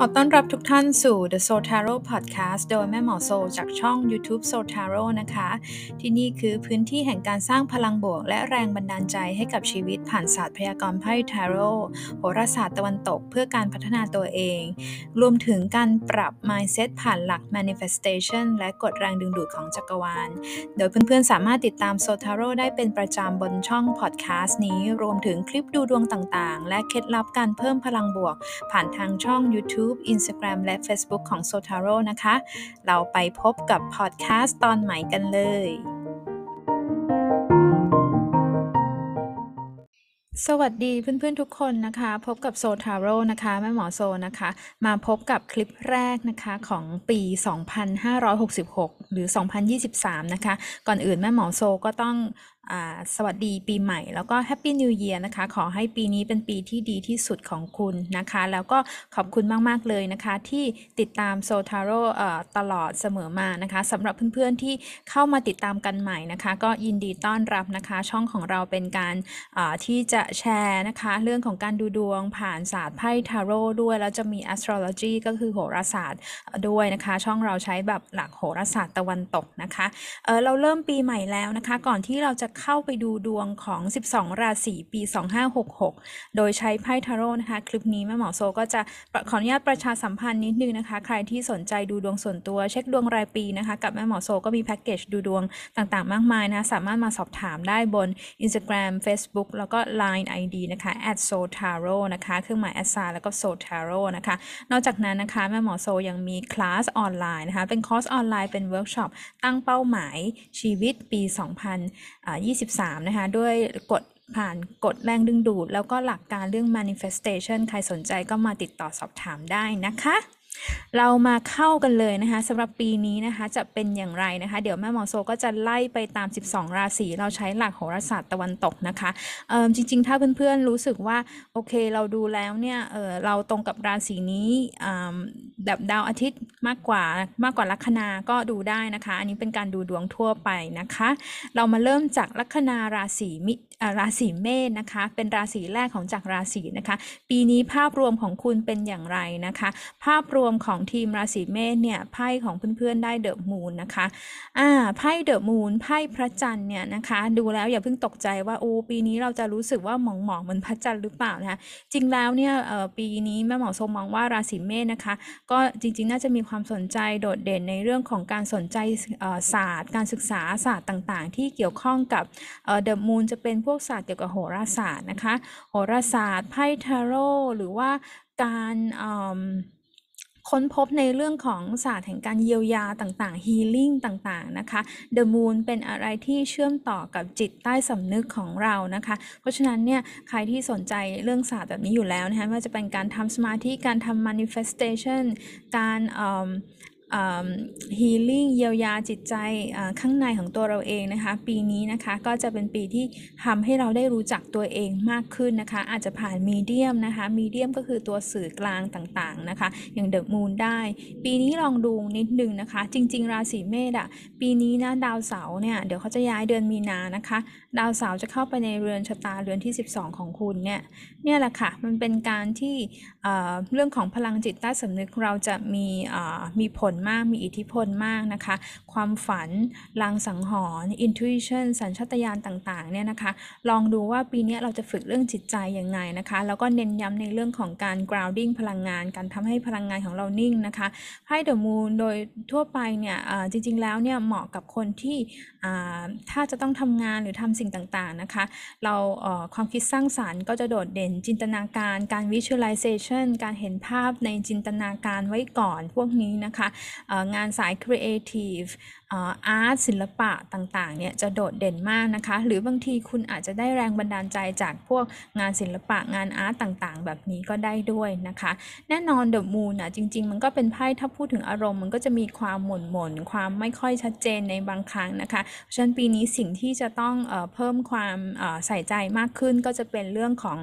ขอต้อนรับทุกท่านสู่ The Soul Tarot Podcast โดยแม่หมอโซจากช่อง YouTube Soul Tarot นะคะที่นี่คือพื้นที่แห่งการสร้างพลังบวกและแรงบันดาลใจให้กับชีวิตผ่านศาสตร์พยากรณ์ไพ่ทาโร่โหราศาสตร์ตะวันตกเพื่อการพัฒนาตัวเองรวมถึงการปรับ mindset ผ่านหลัก Manifestation และกฎแรงดึงดูดของจักรวาลโดยเพื่อนๆสามารถติดตาม Soul Tarot ได้เป็นประจำบนช่อง Podcast นี้รวมถึงคลิปดูดวงต่างๆและเคล็ดลับการเพิ่มพลังบวกผ่านทางช่อง YouTube Instagram และ Facebook ของ Soul Tarot นะคะเราไปพบกับ Podcast ตอนใหม่กันเลยสวัสดีเพื่อนๆทุกคนนะคะพบกับโซทาโร่นะคะแม่หมอโซนะคะมาพบกับคลิปแรกนะคะของปี2566หรือ2023นะคะก่อนอื่นแม่หมอโซก็ต้องสวัสดีปีใหม่แล้วก็แฮปปี้นิวเยียร์นะคะขอให้ปีนี้เป็นปีที่ดีที่สุดของคุณนะคะแล้วก็ขอบคุณมากๆเลยนะคะที่ติดตามโซทาโร่ตลอดเสมอมานะคะสำหรับเพื่อนๆที่เข้ามาติดตามกันใหม่นะคะก็ยินดีต้อนรับนะคะช่องของเราเป็นการที่จะแชร์นะคะเรื่องของการดูดวงผ่านศาสตร์ไพ่ทาโร่ด้วยแล้วจะมี Astrology ก็คือโหราศาสตร์ด้วยนะคะช่องเราใช้แบบหลักโหราศาสตร์ตะวันตกนะคะเราเริ่มปีใหม่แล้วนะคะก่อนที่เราจะเข้าไปดูดวงของ12ราศีปี2566โดยใช้ไพ่ทาโร่นะคะคลิปนี้แม่หมอโซก็จะขออนุญาตประชาสัมพันธ์นิดนึงนะคะใครที่สนใจดูดวงส่วนตัวเช็คดวงรายปีนะคะกับแม่หมอโซก็มีแพ็กเกจดูดวงต่างๆมากมายนะสามารถมาสอบถามได้บน Instagram Facebook แล้วก็ Line ID นะคะ @soultarot นะคะเครื่องหมายแอดซาแล้วก็ soultarot นะคะนอกจากนั้นนะคะแม่หมอโซยังมีคลาสออนไลน์นะคะเป็นคอร์สออนไลน์เป็นเวิร์กช็อปตั้งเป้าหมายชีวิตปี2023นะคะด้วยกฎผ่านกฎแรงดึงดูดแล้วก็หลักการเรื่อง manifestation ใครสนใจก็มาติดต่อสอบถามได้นะคะเรามาเข้ากันเลยนะคะสำหรับปีนี้นะคะจะเป็นอย่างไรนะคะเดี๋ยวแม่หมอโซก็จะไล่ไปตาม12ราศีเราใช้หลักโหราศาสตร์ตะวันตกนะคะจริงๆถ้าเพื่อนๆรู้สึกว่าโอเคเราดูแล้วเนี่ยเราตรงกับราศีนี้แบบดาวอาทิตย์มากกว่าลัคนาก็ดูได้นะคะอันนี้เป็นการดูดวงทั่วไปนะคะเรามาเริ่มจากลัคนาราศีเมษนะคะเป็นราศีแรกของจากราศีนะคะปีนี้ภาพรวมของคุณเป็นอย่างไรนะคะภาพรวมของทีมราศีเมษเนี่ยไพ่ของเพื่อนๆได้เดอะมูนนะคะไพ่เดอะมูนไพ่พระจันทร์เนี่ยนะคะดูแล้วอย่าเพิ่งตกใจว่าโอ้ปีนี้เราจะรู้สึกว่าหมองๆเหมือนพระจันทร์หรือเปล่านะคะจริงแล้วเนี่ยปีนี้แม่หมอโซมองว่าราศีเมษนะคะก็จริงๆน่าจะมีความสนใจโดดเด่นในเรื่องของการสนใจศาสตร์การศึกษาศาสตร์ต่างๆที่เกี่ยวข้องกับเดอะมูนจะเป็นพวกศาสตร์เกี่ยวกับโหราศาสตร์นะคะโหราศาสตร์ไพ่ทาโร่หรือว่าการค้นพบในเรื่องของศาสตร์แห่งการเยียวยาต่างๆ healing ต่างๆนะคะ The Moon เป็นอะไรที่เชื่อมต่อกับจิตใต้สำนึกของเรานะคะเพราะฉะนั้นเนี่ยใครที่สนใจเรื่องศาสตร์แบบนี้อยู่แล้วนะคะไม่ว่าจะเป็นการทำสมาธิการทำ manifestation การhealing เยียวยาจิตใจข้างในของตัวเราเองนะคะปีนี้นะคะก็จะเป็นปีที่ทำให้เราได้รู้จักตัวเองมากขึ้นนะคะอาจจะผ่านมีเดียมนะคะมีเดียมก็คือตัวสื่อกลางต่างๆนะคะอย่างเดอะมูนได้ปีนี้ลองดูนิดนึงนะคะจริงๆราศีเมษอะปีนี้นะดาวเสาร์เนี่ยเดี๋ยวเขาจะย้ายเดือนมีนานะคะดาวเสาร์จะเข้าไปในเรือนชะตาเรือนที่12ของคุณเนี่ยแหละค่ะมันเป็นการที่เรื่องของพลังจิตใต้สำนึกเราจะมีผลมากมีอิทธิพลมากนะคะความฝันลางสังหรณ์ intuition สัญชาตญาณต่างๆเนี่ยนะคะลองดูว่าปีนี้เราจะฝึกเรื่องจิตใจยังไงนะคะแล้วก็เน้นย้ำในเรื่องของการ grounding พลังงานการทำให้พลังงานของเรานิ่งนะคะไพ่เดอะมูนโดยทั่วไปเนี่ยจริงๆแล้วเนี่ยเหมาะกับคนที่ถ้าจะต้องทำงานหรือทำสิ่งต่างๆนะคะเราความคิดสร้างสรรค์ก็จะโดดเด่นจินตนาการการ visualization การเห็นภาพในจินตนาการไว้ก่อนพวกนี้นะคะงานสาย creative อาร์ตศิลปะต่างๆเนี่ยจะโดดเด่นมากนะคะหรือบางทีคุณอาจจะได้แรงบันดาลใจจากพวกงานศิลปะงานอาร์ตต่างๆแบบนี้ก็ได้ด้วยนะคะแน่นอน The Moon นะจริงๆมันก็เป็นไพ่ถ้าพูดถึงอารมณ์มันก็จะมีความหม่นๆความไม่ค่อยชัดเจนในบางครั้งนะคะเพราะฉะนั้นปีนี้สิ่งที่จะต้องเพิ่มความใส่ใจมากขึ้นก็จะเป็นเรื่องของ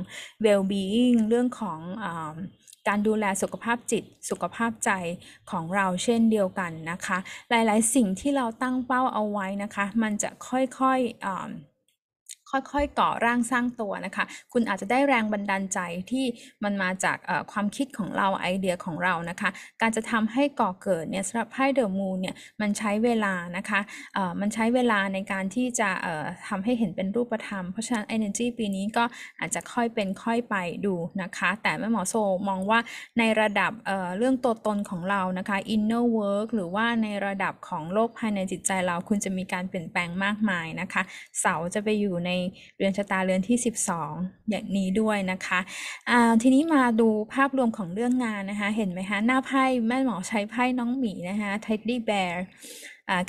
well-being เรื่องของการดูแลสุขภาพจิตสุขภาพใจของเราเช่นเดียวกันนะคะหลายๆสิ่งที่เราตั้งเป้าเอาไว้นะคะมันจะค่อยๆ ค่อยๆก่อร่างสร้างตัวนะคะคุณอาจจะได้แรงบันดาลใจที่มันมาจากความคิดของเราไอเดียของเรานะคะการจะทำให้ก่อเกิดเนี่ยสำหรับไพ่เดอะมูนเนี่ยมันใช้เวลานะคะมันใช้เวลาในการที่จะทำให้เห็นเป็นรูปธรรมเพราะฉะนั้น energy ปีนี้ก็อาจจะค่อยเป็นค่อยไปดูนะคะแต่แม่หมอโซมองว่าในระดับเรื่องตัวตนของเรานะคะ inner work หรือว่าในระดับของโลกภายในจิตใจเราคุณจะมีการเปลี่ยนแปลงมากมายนะคะเสาจะไปอยู่ในเรือนชะตาเรือนที่12อย่างนี้ด้วยนะคะทีนี้มาดูภาพรวมของเรื่องงานนะคะเห็นไหมคะหน้าไพ่แม่หมอใช้ไพ่น้องหมีนะคะ Teddy Bear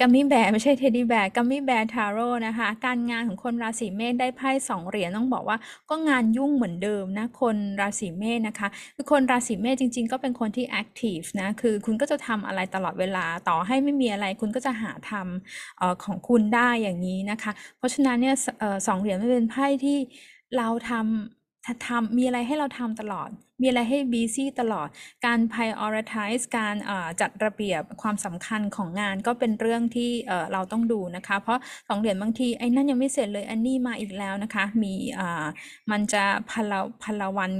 กัมมี่แบร์ไม่ใช่เทดดี้แบร์กัมมี่แบร์ทาโร่นะคะการงานของคนราศีเมษได้ไพ่2เหรียญต้องบอกว่าก็งานยุ่งเหมือนเดิมนะคนราศีเมษนะคะคือคนราศีเมษจริงๆก็เป็นคนที่แอคทีฟนะคือคุณก็จะทำอะไรตลอดเวลาต่อให้ไม่มีอะไรคุณก็จะหาทำของคุณได้อย่างนี้นะคะเพราะฉะนั้นเนี่ยสองเหรียญไม่เป็นไพ่ที่เราทำมีอะไรให้เราทำตลอดมีอะไรให้ busy ตลอดการ prioritize การจัดระเบียบความสำคัญของงานก็เป็นเรื่องที่เราต้องดูนะคะเพราะสองเหรียญบางทีไอ้นั่นยังไม่เสร็จเลยอันนี้มาอีกแล้วนะคะมีมันจะพลวัน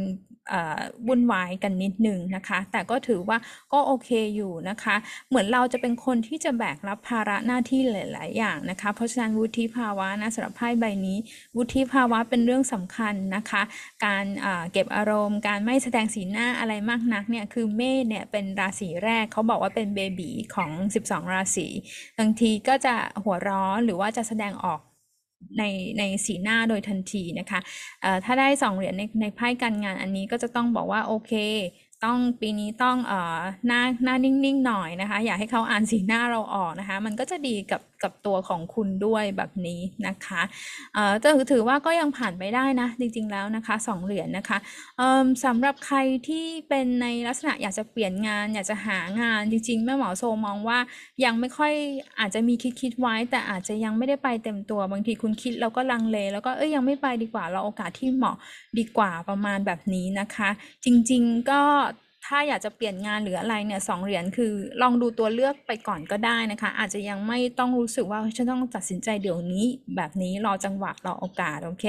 วุ่นวายกันนิดหนึ่งนะคะแต่ก็ถือว่าก็โอเคอยู่นะคะเหมือนเราจะเป็นคนที่จะแบกรับภาระหน้าที่หลายๆอย่างนะคะเพราะฉะนั้นวุฒิภาวะนะสำหรับไพ่ใบนี้วุฒิภาวะเป็นเรื่องสำคัญนะคะการเก็บอารมณ์การไม่แสดงสีหน้าอะไรมากนักเนี่ยคือเมษเนี่ยเป็นราศีแรกเขาบอกว่าเป็นเบบีของ12ราศีบางทีก็จะหัวร้อนหรือว่าจะแสดงออกในสีหน้าโดยทันทีนะคะถ้าได้2เหรียญในไพ่การงานอันนี้ก็จะต้องบอกว่าโอเคต้องปีนี้ต้องหน้านิ่งๆหน่อยนะคะอยากให้เขาอ่านสีหน้าเราออกนะคะมันก็จะดีกับตัวของคุณด้วยแบบนี้นะคะถือว่าก็ยังผ่านไปได้นะจริงๆแล้วนะคะสองเหรียญนะคะสำหรับใครที่เป็นในลักษณะอยากจะเปลี่ยนงานอยากจะหางานจริงๆแม่หมอโซมองว่ายังไม่ค่อยอาจจะมีคิดไว้แต่อาจจะยังไม่ได้ไปเต็มตัวบางทีคุณคิดแล้วก็ลังเลแล้วก็ยังไม่ไปดีกว่าเราโอกาสที่เหมาะดีกว่าประมาณแบบนี้นะคะจริงๆก็ถ้าอยากจะเปลี่ยนงานหรืออะไรเนี่ยสองเหรียญคือลองดูตัวเลือกไปก่อนก็ได้นะคะอาจจะยังไม่ต้องรู้สึกว่าฉันต้องตัดสินใจเดี๋ยวนี้แบบนี้รอจังหวะรอโอกาสโอเค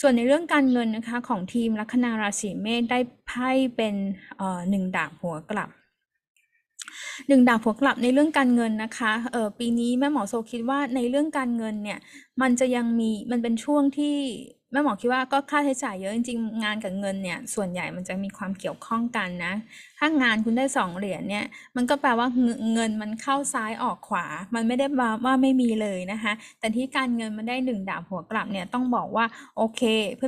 ส่วนในเรื่องการเงินนะคะของทีมลัคนาราศีเมษได้ไพ่เป็น1ดาบหัวกลับในเรื่องการเงินนะคะปีนี้แม่หมอโซคิดว่าในเรื่องการเงินเนี่ยมันจะยังมีมันเป็นช่วงที่แม่หมอคิดว่าก็ค่าใช้จ่ายเยอะจริงๆงานกับเงินเนี่ยส่วนใหญ่มันจะมีความเกี่ยวข้องกันนะถ้างานคุณได้2เหรียญเนี่ยมันก็แปลว่าเงินมันเข้าซ้ายออกขวามันไม่ได้ว่าไม่มีเลยนะคะแต่ที่การเงินมันได้1ดาบหัวกลับเนี่ยต้องบอกว่าโอเค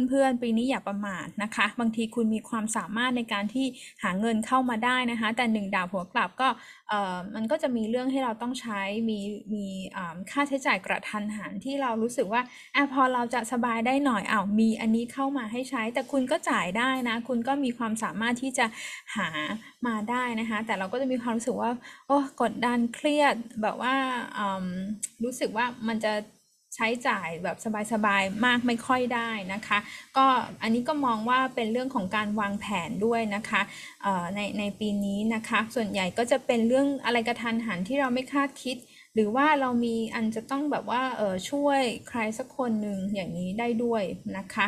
เพื่อนๆปีนี้อย่าประมาทนะคะบางทีคุณมีความสามารถในการที่หาเงินเข้ามาได้นะคะแต่1ดาบหัวกลับก็มันก็จะมีเรื่องให้เราต้องใช้มีค่าใช้จ่ายกระทันหันที่เรารู้สึกว่าพอเราจะสบายได้หน่อยมีอันนี้เข้ามาให้ใช้แต่คุณก็จ่ายได้นะคุณก็มีความสามารถที่จะหามาได้นะคะแต่เราก็จะมีความรู้สึกว่าโอ้กดดันเครียดแบบว่ารู้สึกว่ามันจะใช้จ่ายแบบสบายๆมากไม่ค่อยได้นะคะก็อันนี้ก็มองว่าเป็นเรื่องของการวางแผนด้วยนะคะในปีนี้นะคะส่วนใหญ่ก็จะเป็นเรื่องอะไรกระทันหันที่เราไม่คาดคิดหรือว่าเรามีอันจะต้องแบบว่าช่วยใครสักคนหนึ่งอย่างนี้ได้ด้วยนะคะ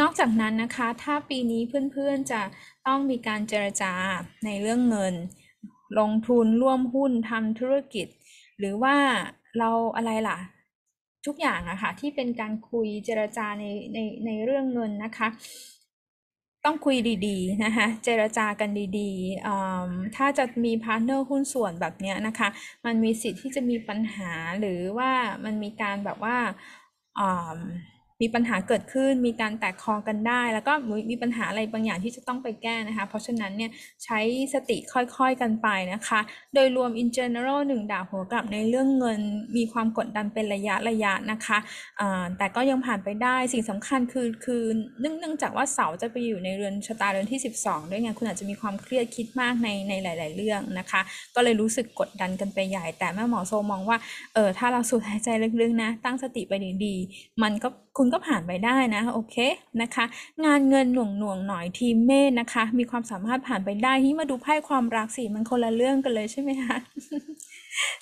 นอกจากนั้นนะคะถ้าปีนี้เพื่อนๆจะต้องมีการเจรจาในเรื่องเงินลงทุนร่วมหุ้นทำธุรกิจหรือว่าเราอะไรล่ะทุกอย่างอะค่ะที่เป็นการคุยเจรจาในเรื่องเงินนะคะต้องคุยดีๆนะคะเจรจากันดีๆถ้าจะมีพาร์ทเนอร์หุ้นส่วนแบบเนี้ยนะคะมันมีสิทธิ์ที่จะมีปัญหาหรือว่ามันมีการแบบว่ามีปัญหาเกิดขึ้นมีการแตกคอกันได้แล้วก็มีปัญหาอะไรบางอย่างที่จะต้องไปแก้นะคะเพราะฉะนั้นเนี่ยใช้สติค่อยๆกันไปนะคะโดยรวม in general 1ดาบหัวกลับในเรื่องเงินมีความกดดันเป็นระยะนะคะแต่ก็ยังผ่านไปได้สิ่งสำคัญคือเนื่องจากว่าเสาจะไปอยู่ในเรือนชะตาเรือนที่12ด้วยไงคุณอาจจะมีความเครียดคิดมากในหลายๆเรื่องนะคะก็เลยรู้สึกกดดันกันไปใหญ่แต่แม่หมอโซมองว่าถ้าเราสูดหายใจลึกๆนะตั้งสติไปดีๆมันก็คุณก็ผ่านไปได้นะโอเคนะคะงานเงินหน่วงหน่อยทีมเมษนะคะมีความสามารถผ่านไปได้ที่มาดูไพ่ความรักสิมันคนละเรื่องกันเลยใช่ไหมคะ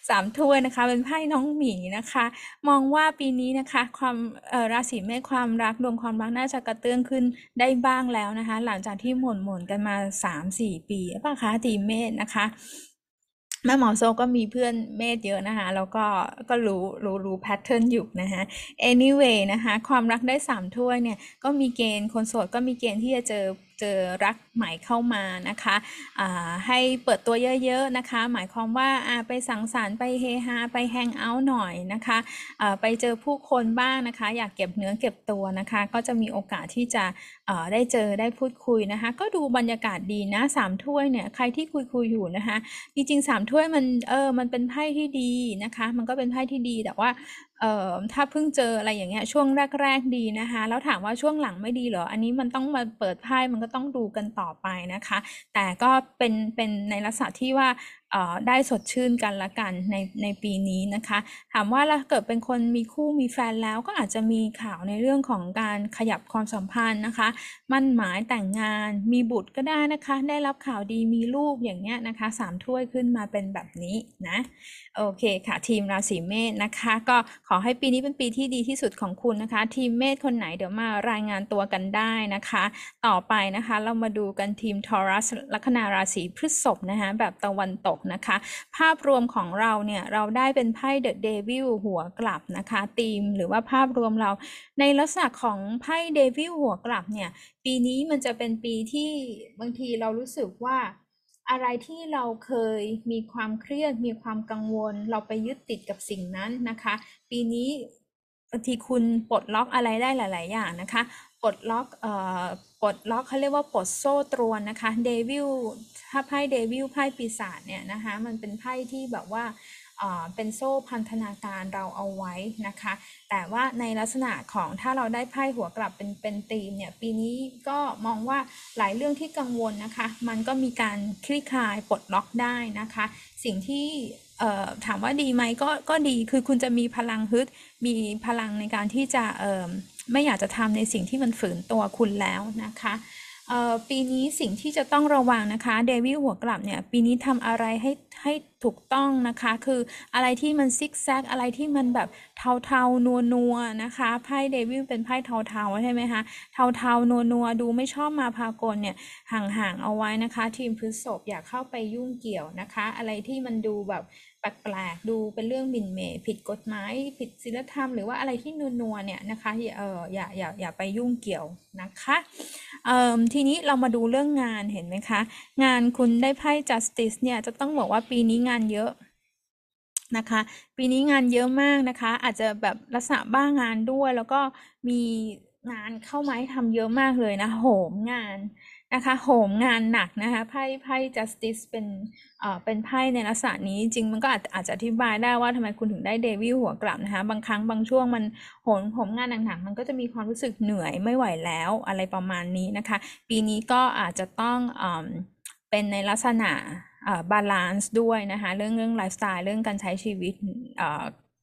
3 ถ้วยนะคะเป็นไพ่น้องหมีนะคะมองว่าปีนี้นะคะความราศีเมษความรักดวงความรักน่าจะกระเตื้องขึ้นได้บ้างแล้วนะคะหลังจากที่หม่นกันมา 3-4 ปีป่ะคะตีเมษนะคะแม่หมอโซก็มีเพื่อนเมษเยอะนะคะแล้วก็รู้แพทเทิร์นอยู่นะคะ anyway นะคะความรักได้3ถ้วยเนี่ยก็มีเกณฑ์คนโสดก็มีเกณฑ์ที่จะเจอรักใหม่เข้ามานะคะให้เปิดตัวเยอะๆนะคะหมายความว่าไปสังสรรค์ไปเฮฮาไปแฮงเอาท์หน่อยนะคะไปเจอผู้คนบ้างนะคะอยากเก็บเนื้อเก็บตัวนะคะก็จะมีโอกาสที่จะได้เจอได้พูดคุยนะคะก็ดูบรรยากาศดีนะ3ถ้วยเนี่ยใครที่คุยอยู่นะคะจริงๆ3ถ้วยมันเป็นไพ่ที่ดีนะคะมันก็เป็นไพ่ที่ดีแต่ว่าถ้าเพิ่งเจออะไรอย่างเงี้ยช่วงแรกๆดีนะคะแล้วถามว่าช่วงหลังไม่ดีเหรออันนี้มันต้องมาเปิดไพ่มันก็ต้องดูกันต่อไปนะคะแต่ก็เป็นในลักษณะที่ว่าได้สดชื่นกันละกันในปีนี้นะคะถามว่าเราเกิดเป็นคนมีคู่มีแฟนแล้วก็อาจจะมีข่าวในเรื่องของการขยับความสัมพันธ์นะคะมั่นหมายแต่งงานมีบุตรก็ได้นะคะได้รับข่าวดีมีลูกอย่างเงี้ยนะคะ3ถ้วยขึ้นมาเป็นแบบนี้นะโอเคค่ะทีมราศีเมษนะคะก็ขอให้ปีนี้เป็นปีที่ดีที่สุดของคุณนะคะทีมเมษคนไหนเดี๋ยวมารายงานตัวกันได้นะคะต่อไปนะคะเรามาดูกันทีมทอรัสลัคนาราศีพฤษภนะคะแบบตะวันตกนะคะภาพรวมของเราเนี่ยเราได้เป็นไพ่ The Devil หัวกลับนะคะธีมหรือว่าภาพรวมเราในลักษณะของไพ่ Devil หัวกลับเนี่ยปีนี้มันจะเป็นปีที่บางทีเรารู้สึกว่าอะไรที่เราเคยมีความเครียดมีความกังวลเราไปยึดติดกับสิ่งนั้นนะคะปีนี้บางทีคุณปลดล็อกอะไรได้หลายๆอย่างนะคะปลดล็อกเขาเรียกว่าปลดโซ่ตรวนนะคะเดวิลถ้าไพ่เดวิลไพ่ปีศาจเนี่ยนะคะมันเป็นไพ่ที่แบบว่าเป็นโซ่พันธนาการเราเอาไว้นะคะแต่ว่าในลักษณะของถ้าเราได้ไพ่หัวกลับเป็นธีมเนี่ยปีนี้ก็มองว่าหลายเรื่องที่กังวลนะคะมันก็มีการคลี่คลายปลดล็อกได้นะคะสิ่งที่ถามว่าดีไหมก็ดีคือคุณจะมีพลังฮึดมีพลังในการที่จะไม่อยากจะทำในสิ่งที่มันฝืนตัวคุณแล้วนะคะปีนี้สิ่งที่จะต้องระวังนะคะเดวิลหัวกลับเนี่ยปีนี้ทำอะไรให้ถูกต้องนะคะคืออะไรที่มันซิกแซกอะไรที่มันแบบเทาๆนัวๆนะคะไพ่เดวิลเป็นไพ่เทาๆใช่ไหมคะเทาๆนัวๆดูไม่ชอบมาพากลเนี่ยห่างๆเอาไว้นะคะทีมพฤษภอย่าเข้าไปยุ่งเกี่ยวนะคะอะไรที่มันดูแบบแปลกๆดูเป็นเรื่องหมิ่นเหม่อผิดกฎหมายผิดศีลธรรมหรือว่าอะไรที่นัวๆเนี่ยนะคะอย่าไปยุ่งเกี่ยวนะคะทีนี้เรามาดูเรื่องงานเห็นไหมคะงานคุณได้ไพ่ justice เนี่ยจะต้องบอกว่าปีนี้งานเยอะนะคะปีนี้งานเยอะมากนะคะอาจจะแบบลักษณะบ้างงานด้วยแล้วก็มีงานเข้ามาให้ทำเยอะมากเลยนะโหมงานนะคะโหมงานหนักนะคะไพ่ justice เป็นไพ่ในลักษณะนี้จริงมันก็อาจจะอธิบายได้ว่าทำไมคุณถึงได้เดวิลหัวกลับนะคะบางครั้งบางช่วงมันโหมงานหนักๆมันก็จะมีความรู้สึกเหนื่อยไม่ไหวแล้วอะไรประมาณนี้นะคะปีนี้ก็อาจจะต้องเป็นในลักษณะบาลานซ์ด้วยนะคะเรื่องไลฟ์สไตล์เรื่องการใช้ชีวิต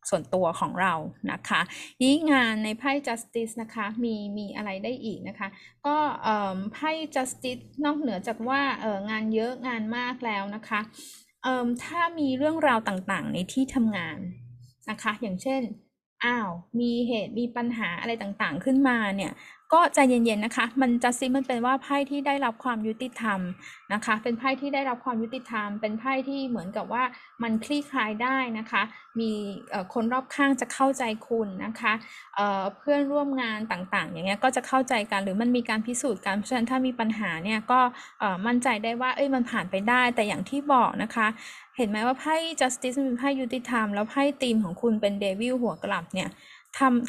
ส่วนตัวของเรานะคะนี้งานในไพ่ justice นะคะมีอะไรได้อีกนะคะก็ไพ่ justice นอกเหนือจากว่างานเยอะงานมากแล้วนะคะถ้ามีเรื่องราวต่างๆในที่ทำงานนะคะอย่างเช่นมีเหตุมีปัญหาอะไรต่างๆขึ้นมาเนี่ยก็ใจเย็นๆนะคะมันจัสติสมันเป็นว่าไพ่ที่ได้รับความยุติธรรมนะคะเป็นไพ่ที่ได้รับความยุติธรรมเป็นไพ่ที่เหมือนกับว่ามันคลี่คลายได้นะคะมีคนรอบข้างจะเข้าใจคุณนะคะเพื่อนร่วมงานต่างๆอย่างเงี้ยก็จะเข้าใจกันหรือมันมีการพิสูจน์กันเพราะฉะนั้นถ้ามีปัญหาเนี่ยก็มั่นใจได้ว่ามันผ่านไปได้แต่อย่างที่บอกนะคะเห็นไหมว่าไพ่ justice เป็นไพ่ยุติธรรมแล้วไพ่ธีมของคุณเป็น devil หัวกลับเนี่ย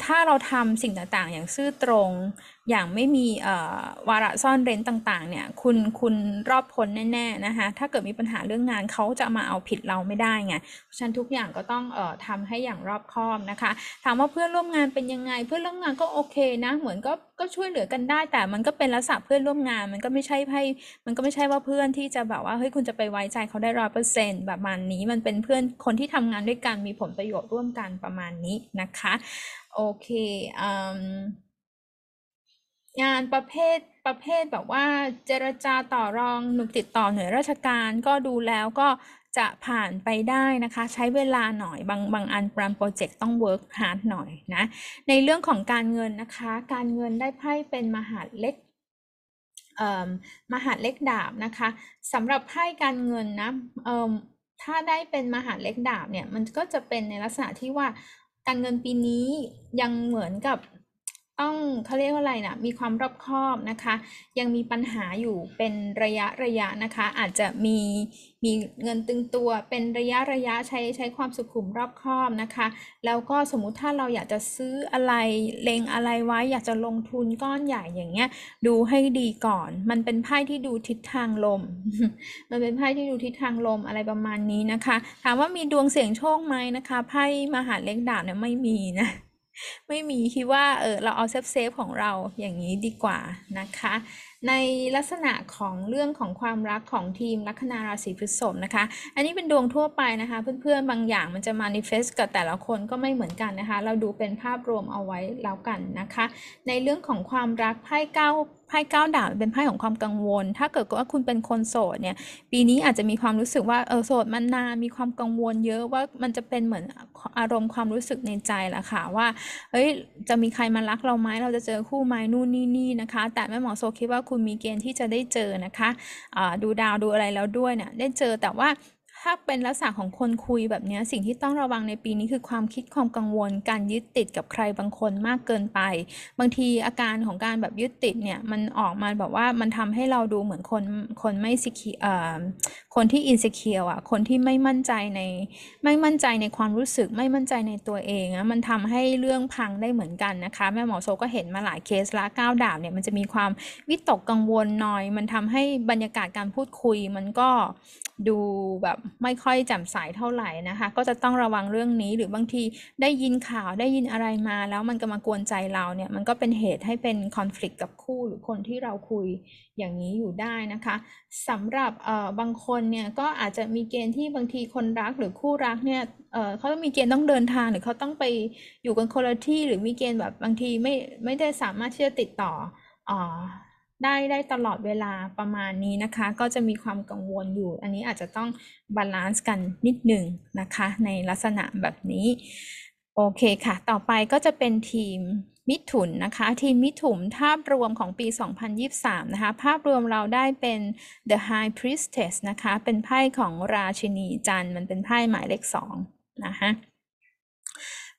ถ้าเราทำสิ่งต่างๆอย่างซื่อตรงอย่างไม่มีวาระซ่อนเร้นต่างๆเนี่ยคุณรอบพ้นแน่ๆนะคะถ้าเกิดมีปัญหาเรื่องงานเขาจะมาเอาผิดเราไม่ได้ไงเพราะฉะนั้นทุกอย่างก็ต้องทำให้อย่างรอบคอบนะคะถามว่าเพื่อนร่วมงานเป็นยังไงเพื่อนร่วมงานก็โอเคนะเหมือนก็ช่วยเหลือกันได้แต่มันก็เป็นลักษณะเพื่อนร่วมงานมันก็ไม่ใช่ว่าเพื่อนที่จะแบบว่าเฮ้ยคุณจะไปไว้ใจเขาได้ 100% แบบมันนี้มันเป็นเพื่อนคนที่ทำงานด้วยกันมีผลประโยชน์ร่วมกันประมาณนี้นะคะโอเคงานประเภทแบบว่าเจรจาต่อรองหนุนติดต่อหน่วยราชการก็ดูแล้วก็ จะผ่านไปได้นะคะใช้เวลาหน่อยบางอันบางโปรเจกต์ต้องเวิร์กฮาร์ดหน่อยนะในเรื่องของการเงินนะคะการเงินได้ไพ่เป็นมหาดเล็กดาบนะคะสำหรับไพ่การเงินนะถ้าได้เป็นมหาดเล็กดาบเนี่ยมันก็จะเป็นในลักษณะที่ว่าการเงินปีนี้ยังเหมือนกับต้องเขาเรียกว่าอะไรนะมีความรอบคอบนะคะยังมีปัญหาอยู่เป็นระยะนะคะอาจจะมีเงินตึงตัวเป็นระยะใช้ความสุขุมรอบคอบนะคะแล้วก็สมมุติถ้าเราอยากจะซื้ออะไรเล็งอะไรไว้อยากจะลงทุนก้อนใหญ่อย่างเงี้ยดูให้ดีก่อนมันเป็นไพ่ที่ดูทิศทางลม มันเป็นไพ่ที่ดูทิศทางลมอะไรประมาณนี้นะคะถามว่ามีดวงเสี่ยงโชคไหมนะคะไพ่มหาดเล็กดาบเนี่ยไม่มีนะไม่มีคิดว่าเราเอาเซฟของเราอย่างนี้ดีกว่านะคะในลักษณะของเรื่องของความรักของทีมลัคนาราศีพฤษภนะคะอันนี้เป็นดวงทั่วไปนะคะเพื่อนๆบางอย่างมันจะ manifest กับแต่ละคนก็ไม่เหมือนกันนะคะเราดูเป็นภาพรวมเอาไว้แล้วกันนะคะในเรื่องของความรักไพ่เก้าดาบเป็นไพ่ของความกังวลถ้าเกิดว่าคุณเป็นคนโสดเนี่ยปีนี้อาจจะมีความรู้สึกว่าโสดมานานมีความกังวลเยอะว่ามันจะเป็นเหมือนอารมณ์ความรู้สึกในใจแหละค่ะว่าเฮ้ยจะมีใครมารักเราไหมเราจะเจอคู่ไหมนู่นนี่นะคะแต่แม่หมอโสคิดว่าคุณมีเกณฑ์ที่จะได้เจอนะคะดูดาวดูอะไรแล้วด้วยเนี่ยได้เจอแต่ว่าถ้าเป็นลักษณะของคนคุยแบบนี้สิ่งที่ต้องระวังในปีนี้คือความคิดความกังวลการยึดติดกับใครบางคนมากเกินไปบางทีอาการของการแบบยึดติดเนี่ยมันออกมาแบบว่ามันทำให้เราดูเหมือนคนไม่สิคิคนที่อินสิเคียวอ่ะคนที่ไม่มั่นใจในความรู้สึกไม่มั่นใจในตัวเองนะมันทำให้เรื่องพังได้เหมือนกันนะคะแม่หมอโซก็เห็นมาหลายเคสละเก้าดาบเนี่ยมันจะมีความวิตกกังวลหน่อยมันทำให้บรรยากาศการพูดคุยมันก็ดูแบบไม่ค่อยแจ่มใสเท่าไหร่นะคะก็จะต้องระวังเรื่องนี้หรือบางทีได้ยินข่าวได้ยินอะไรมาแล้วมันก็มากวนใจเราเนี่ยมันก็เป็นเหตุให้เป็นคอนฟลิกต์กับคู่หรือคนที่เราคุยอย่างนี้อยู่ได้นะคะสำหรับบางคนเนี่ยก็อาจจะมีเกณฑ์ที่บางทีคนรักหรือคู่รักเนี่ยเขาต้องมีเกณฑ์ต้องเดินทางหรือเขาต้องไปอยู่กันคนละที่หรือมีเกณฑ์แบบบางทีไม่ได้สามารถที่จะติดต่อได้ตลอดเวลาประมาณนี้นะคะก็จะมีความกังวลอยู่อันนี้อาจจะต้องบาลานซ์กันนิดหนึ่งนะคะในลักษณะแบบนี้โอเคค่ะต่อไปก็จะเป็นทีมมิถุนนะคะทีมมิถุนภาพรวมของปี2023นะคะภาพรวมเราได้เป็น The High Priestess นะคะเป็นไพ่ของราชินีจันทร์มันเป็นไพ่หมายเลข2นะคะ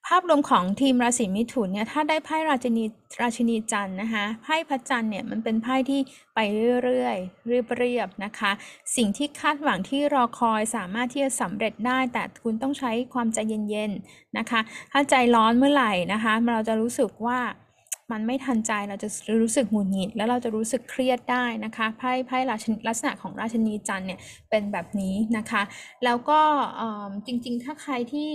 ภาพรวมของทีมราศีมิถุนเนี่ยถ้าได้ไพ่ราชินีจันทร์นะคะไพ่พระจันทร์เนี่ยมันเป็นไพ่ที่ไปเรื่อยๆเรียบนะคะสิ่งที่คาดหวังที่รอคอยสามารถที่จะสำเร็จได้แต่คุณต้องใช้ความใจเย็นๆนะคะถ้าใจร้อนเมื่อไหร่นะคะเราจะรู้สึกว่ามันไม่ทันใจเราจะรู้สึกหงุดหงิดแล้วเราจะรู้สึกเครียดได้นะคะไพ่ลักษณะของราชินีจันทร์เนี่ยเป็นแบบนี้นะคะแล้วก็จริงๆถ้าใครที่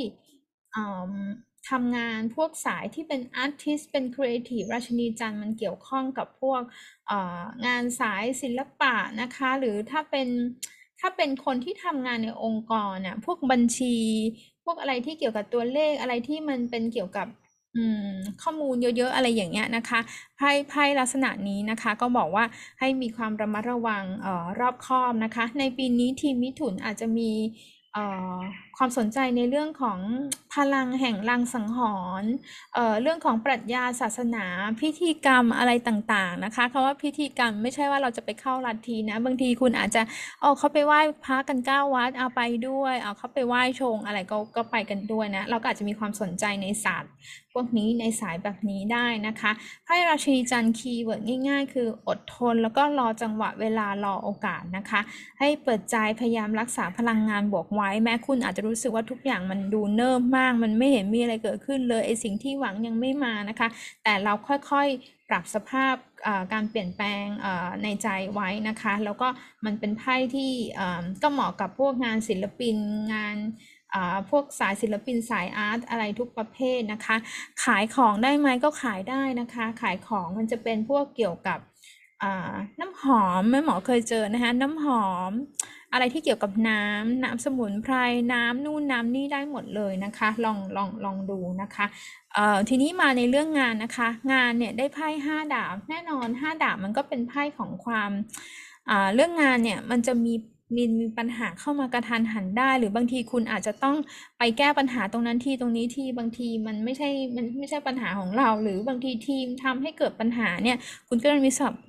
ทำงานพวกสายที่เป็นอาร์ติสต์เป็นครีเอทีฟราชินีจันทร์มันเกี่ยวข้องกับพวกงานสายศิลปะนะคะหรือถ้าเป็นคนที่ทำงานในองค์กรเนี่ยพวกบัญชีพวกอะไรที่เกี่ยวกับตัวเลขอะไรที่มันเป็นเกี่ยวกับข้อมูลเยอะๆอะไรอย่างเงี้ยนะคะไพ่ลักษณะนี้นะคะก็บอกว่าให้มีความระมัดระวังรอบคอบนะคะในปีนี้ทีมมิถุนอาจจะมีความสนใจในเรื่องของพลังแห่งรังสังหรณ์เรื่องของปรัชญาศาสนาพิธีกรรมอะไรต่างๆนะคะคำว่าพิธีกรรมไม่ใช่ว่าเราจะไปเข้าลัทธินะบางทีคุณอาจจะเขาไปไหว้พระกัน9วัดเอาไปด้วยเขาไปไหว้ชงอะไรก็ไปกันด้วยนะเราก็อาจจะมีความสนใจในศาสตร์พวกนี้ในสายแบบนี้ได้นะคะไพ่ราชินีจันทร์คีย์เวิร์ดง่ายๆคืออดทนแล้วก็รอจังหวะเวลารอโอกาสนะคะให้เปิดใจพยายามรักษาพลังงานบวกไว้แม้คุณอาจจะรู้สึกว่าทุกอย่างมันดูเนิ่มมากมันไม่เห็นมีอะไรเกิดขึ้นเลยไอสิ่งที่หวังยังไม่มานะคะแต่เราค่อยๆปรับสภาพการเปลี่ยนแปลงในใจไว้นะคะแล้วก็มันเป็นไพ่ที่ก็เหมาะกับพวกงานศิลปินงานพวกสายศิลปินสายอาร์ตอะไรทุกประเภทนะคะขายของได้ไหมก็ขายได้นะคะขายของมันจะเป็นพวกเกี่ยวกับน้ำหอมแม่หมอเคยเจอนะคะน้ำหอมอะไรที่เกี่ยวกับน้ำสมุนไพรน้ำนู่นน้ำนี่ได้หมดเลยนะคะลองดูนะคะทีนี้มาในเรื่องงานนะคะงานเนี่ยได้ไพ่5ดาบแน่นอน5ดาบมันก็เป็นไพ่ของความเรื่องงานเนี่ยมันจะมี มีปัญหาเข้ามากระทันหันได้หรือบางทีคุณอาจจะต้องไปแก้ปัญหาตรงนั้นที่ตรงนี้ที่บางทีมันไม่ใช่ปัญหาของเราหรือบางทีทีมทำให้เกิดปัญหาเนี่ยคุณก็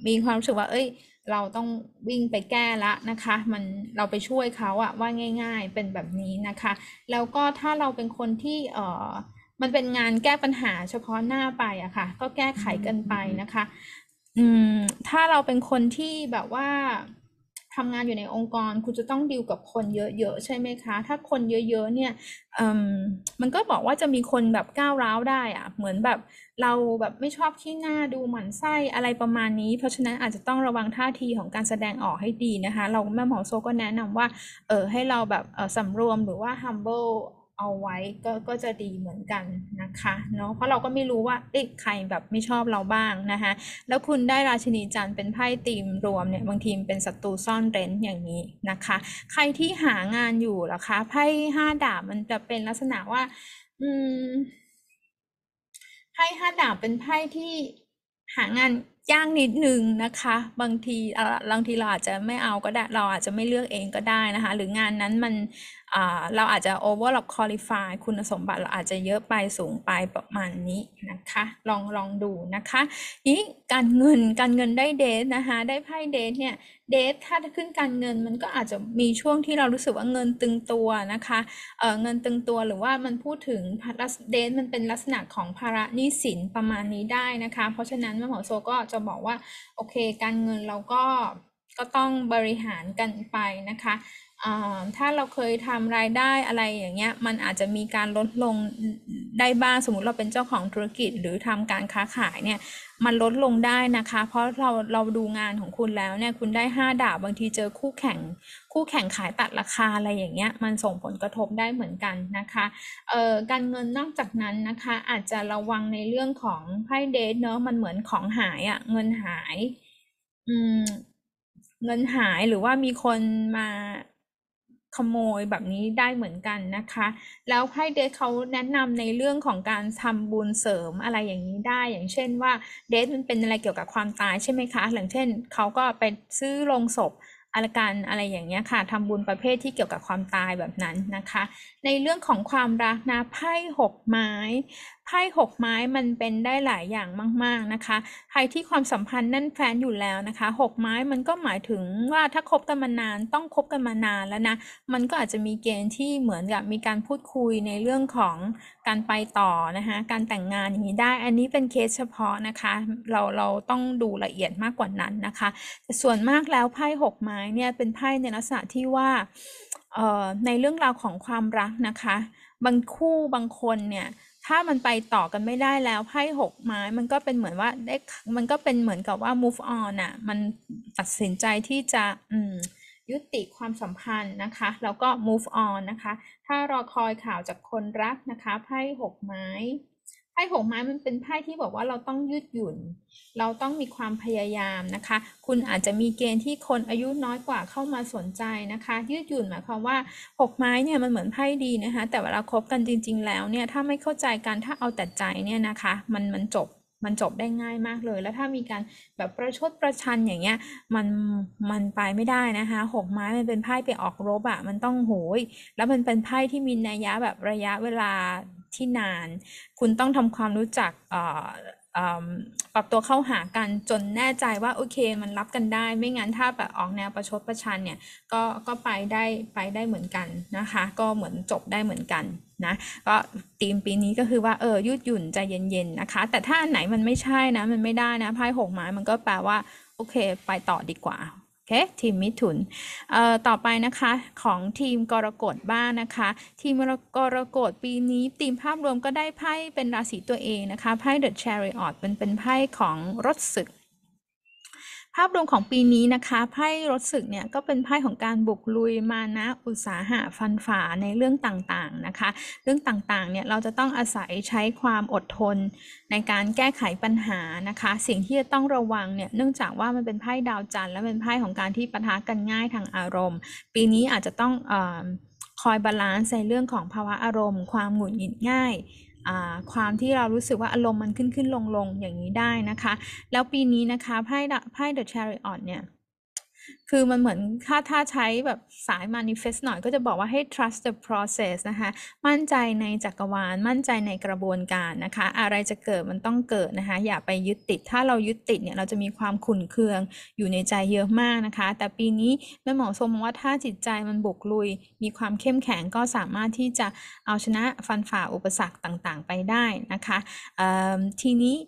มีความรู้สึกว่าเอ้ยเราต้องวิ่งไปแก้ละนะคะมันเราไปช่วยเขาอะว่าง่ายๆเป็นแบบนี้นะคะแล้วก็ถ้าเราเป็นคนที่มันเป็นงานแก้ปัญหาเฉพาะหน้าไปอะค่ะก็แก้ไขกันไปนะคะถ้าเราเป็นคนที่แบบว่าทำงานอยู่ในองค์กรคุณจะต้องดีลกับคนเยอะๆใช่ไหมคะถ้าคนเยอะๆเนี่ยมันก็บอกว่าจะมีคนแบบก้าวร้าวได้อะเหมือนแบบเราแบบไม่ชอบขี้หน้าดูหมั่นไส้อะไรประมาณนี้เพราะฉะนั้นอาจจะต้องระวังท่าทีของการแสดงออกให้ดีนะคะเราแม่หมอโซก็แนะนำว่าให้เราแบบสำรวมหรือว่า humble เอาไว้ก็จะดีเหมือนกันนะคะเนาะเพราะเราก็ไม่รู้ว่าใครแบบไม่ชอบเราบ้างนะคะแล้วคุณได้ราชินีจันทร์เป็นไพ่ตีมรวมเนี่ยบางทีเป็นศัตรูซ่อนเร้นอย่างนี้นะคะใครที่หางานอยู่ล่ะคะไพ่ห้าดาบมันจะเป็นลักษณะว่าไพ่ห้าดาบเป็นไพ่ที่หางานยากนิดนึงนะคะบางทีเราอาจจะไม่เอาก็ได้เราอาจจะไม่เลือกเองก็ได้นะคะหรืองานนั้นมันเราอาจจะ overlap qualify คุณสมบัติเราอาจจะเยอะไปสูงไปประมาณนี้นะคะลองดูนะคะนี่การเงินได้เดทนะคะได้ไพ่เดทเนี่ยเดทถ้าขึ้นการเงินมันก็อาจจะมีช่วงที่เรารู้สึกว่าเงินตึงตัวนะคะเงินตึงตัวหรือว่ามันพูดถึงเดทมันเป็นลักษณะของภาระหนี้สินประมาณนี้ได้นะคะเพราะฉะนั้นแม่หมอโซก็จะบอกว่าโอเคการเงินเราก็ต้องบริหารกันไปนะคะถ้าเราเคยทำรายได้อะไรอย่างเงี้ยมันอาจจะมีการลดลงได้บ้างสมมุติเราเป็นเจ้าของธุรกิจหรือทำการค้าขายเนี่ยมันลดลงได้นะคะเพราะเราดูงานของคุณแล้วเนี่ยคุณได้5ดาบบางทีเจอคู่แข่งขายตัดราคาอะไรอย่างเงี้ยมันส่งผลกระทบได้เหมือนกันนะคะการเงินนอกจากนั้นนะคะอาจจะระวังในเรื่องของไพ่เดทเนาะมันเหมือนของหายอะเงินหายเงินหายหรือว่ามีคนมาขโมยแบบนี้ได้เหมือนกันนะคะแล้วไพ่เดทเขาแนะนำในเรื่องของการทำบุญเสริมอะไรอย่างนี้ได้อย่างเช่นว่าเดทมันเป็นอะไรเกี่ยวกับความตายใช่ไหมคะอย่างเช่นเขาก็ไปซื้อโลงศพอะไรกันอะไรอย่างเงี้ยค่ะทำบุญประเภทที่เกี่ยวกับความตายแบบนั้นนะคะในเรื่องของความรักนะไพ่หกไม้มันเป็นได้หลายอย่างมากๆนะคะใครที่ความสัมพันธ์แน่นแฟ้นอยู่แล้วนะคะหกไม้มันก็หมายถึงว่าถ้าคบกันมานานต้องคบกันมานานแล้วนะมันก็อาจจะมีเกณฑ์ที่เหมือนกับมีการพูดคุยในเรื่องของการไปต่อนะคะการแต่งงานอย่างนี้ได้อันนี้เป็นเคสเฉพาะนะคะเราต้องดูละเอียดมากกว่านั้นนะคะส่วนมากแล้วไพ่หกไม้เนี่ยเป็นไพ่ในลักษณะที่ว่าในเรื่องราวของความรักนะคะบางคนเนี่ยถ้ามันไปต่อกันไม่ได้แล้วไพ่หกไม้มันก็เป็นเหมือนว่าได้มันก็เป็นเหมือนกับว่า move on น่ะมันตัดสินใจที่จะยุติความสัมพันธ์นะคะแล้วก็ move on นะคะถ้ารอคอยข่าวจากคนรักนะคะไพ่หกไม้มันเป็นไพ่ที่บอกว่าเราต้องยืดหยุ่นเราต้องมีความพยายามนะคะคุณอาจจะมีเกณฑ์ที่คนอายุน้อยกว่าเข้ามาสนใจนะคะยืดหยุ่นหมายความว่าหกไม้เนี่ยมันเหมือนไพ่ดีนะคะแต่เวลาคบกันจริงๆแล้วเนี่ยถ้าไม่เข้าใจกันถ้าเอาแต่ใจเนี่ยนะคะมันจบได้ง่ายมากเลยแล้วถ้ามีการแบบประชดประชันอย่างเงี้ยมันไปไม่ได้นะคะหกไม้มันเป็นไพ่ไปออกรบอะมันต้องโหยแล้วมันเป็นไพ่ที่มีนัยยะแบบระยะเวลาที่นานคุณต้องทำความรู้จักปรับตัวเข้าหากันจนแน่ใจว่าโอเคมันรับกันได้ไม่งั้นถ้าแบบออกแนวประชดประชันเนี่ยก็ไปได้เหมือนกันนะคะก็เหมือนจบได้เหมือนกันนะก็ธีมปีนี้ก็คือว่ายืดหยุ่นใจเย็นๆนะคะแต่ถ้าอันไหนมันไม่ใช่นะมันไม่ได้นะไพ่หกไม้มันก็แปลว่าโอเคไปต่อดีกว่าโอเคทีมมิถุนต่อไปนะคะของทีมกรกฎบ้างนะคะทีมกรกฎปีนี้ทีมภาพรวมก็ได้ไพ่เป็นราศีตัวเองนะคะไพ่ The Chariot เป็นไพ่ของรถศึกภาพรวมของปีนี้นะคะไพ่รถศึกเนี่ยก็เป็นไพ่ของการบุกลุยมานะอุตสาหะฟันฝ่าในเรื่องต่างๆนะคะเรื่องต่างๆเนี่ยเราจะต้องอาศัยใช้ความอดทนในการแก้ไขปัญหานะคะสิ่งที่จะต้องระวังเนี่ยเนื่องจากว่ามันเป็นไพ่ดาวจันทร์และเป็นไพ่ของการที่ปะทะกันง่ายทางอารมณ์ปีนี้อาจจะต้องคอยบาลานซ์ในเรื่องของภาวะอารมณ์ความหงุดหงิดง่ายความที่เรารู้สึกว่าอารมณ์มันขึ้นลงอย่างนี้ได้นะคะแล้วปีนี้นะคะไพ่ The Chariot เนี่ย คือมันเหมือนถ้าใช้แบบสาย manifest หน่อยก็จะบอกว่าให้ trust the process นะคะมั่นใจในจักรวาลมั่นใจในกระบวนการนะคะอะไรจะเกิดมันต้องเกิดนะคะอย่าไปยึดติดถ้าเรายึดติดเนี่ยเราจะมีความขุ่นเคืองอยู่ในใจเยอะมากนะคะแต่ปีนี้แม่หมอทรงว่าถ้าจิตใจมันบุกลุยมีความเข้มแข็งก็สามารถที่จะเอาชนะฟันฝ่าอุปสรรคต่างๆไปได้นะคะทีนี้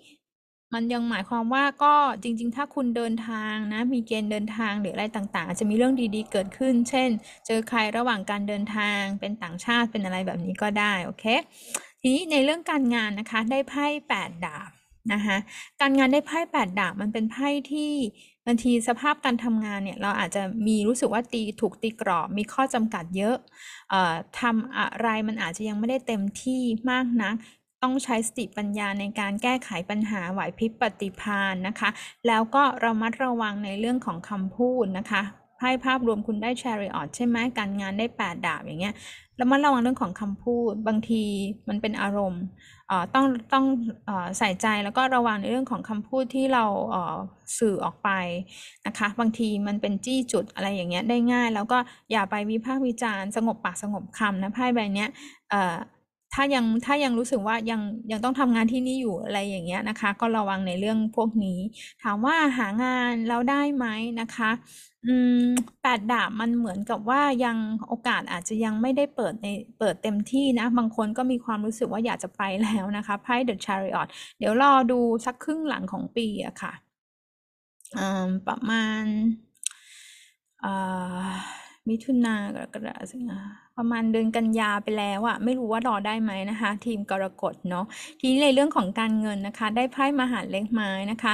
มันยังหมายความว่าก็จริงๆถ้าคุณเดินทางนะมีเกณฑ์เดินทางหรืออะไรต่างๆจะมีเรื่องดีๆเกิดขึ้นเช่นเจอใครระหว่างการเดินทางเป็นต่างชาติเป็นอะไรแบบนี้ก็ได้โอเคทีนี้ในเรื่องการงานนะคะได้ไพ่8ดาบนะคะการงานได้ไพ่8ดาบมันเป็นไพ่ที่บางทีสภาพการทำงานเนี่ยเราอาจจะมีรู้สึกว่าถูกตีกรอบมีข้อจำกัดเยอะทำอะไรมันอาจจะยังไม่ได้เต็มที่มากนักต้องใช้สติปัญญาในการแก้ไขปัญหาไหวพริบปฏิภาณนะคะแล้วก็ระมัดระวังในเรื่องของคำพูดนะคะไพ่ภาพรวมคุณได้ชาริออตใช่ไหมการงานได้8ดาบอย่างเงี้ยระมัดระวังเรื่องของคำพูดบางทีมันเป็นอารมณ์ต้องใส่ใจแล้วก็ระวังในเรื่องของคำพูดที่เราสื่อออกไปนะคะบางทีมันเป็นจี้จุดอะไรอย่างเงี้ยได้ง่ายแล้วก็อย่าไปวิพากษ์วิจารณ์สงบปากสงบคำนะไพ่ใบเนี้ยถ้ายังรู้สึกว่ายังต้องทำงานที่นี่อยู่อะไรอย่างเงี้ยนะคะก็ระวังในเรื่องพวกนี้ถามว่าหางานเราได้ไหมนะคะแปดดาบมันเหมือนกับว่ายังโอกาสอาจจะยังไม่ได้เปิดเต็มที่นะบางคนก็มีความรู้สึกว่าอยากจะไปแล้วนะคะไพ่ The Chariot เดี๋ยวรอดูสักครึ่งหลังของปีอะค่ะประมาณมิถุนายนกรกฎาคมประมาณเดือนกันยาไปแล้วอะไม่รู้ว่ารอได้ไหมนะคะทีมกรกฎเนาะทีนี้ในเรื่องของการเงินนะคะได้ไพ่มหาเล็กไม้นะคะ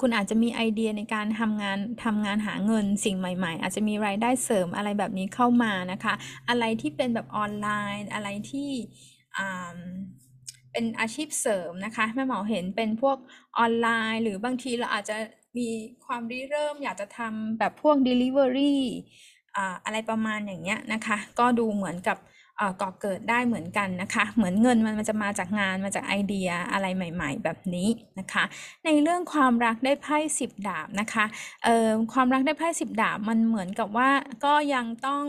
คุณอาจจะมีไอเดียในการทำงานหาเงินสิ่งใหม่ๆอาจจะมีรายได้เสริมอะไรแบบนี้เข้ามานะคะอะไรที่เป็นแบบออนไลน์อะไรที่เป็นอาชีพเสริมนะคะแม่หมอเห็นเป็นพวกออนไลน์หรือบางทีเราอาจจะมีความริเริ่มอยากจะทำแบบพวก deliveryอะไรประมาณอย่างเงี้ยนะคะก็ดูเหมือนกับก่อเกิดได้เหมือนกันนะคะเหมือนเงินมันจะมาจากงานมาจากไอเดียอะไรใหม่ๆแบบนี้นะคะในเรื่องความรักได้ไพ่10ดาบนะคะความรักได้ไพ่10ดาบมันเหมือนกับว่าก็ยังต้อง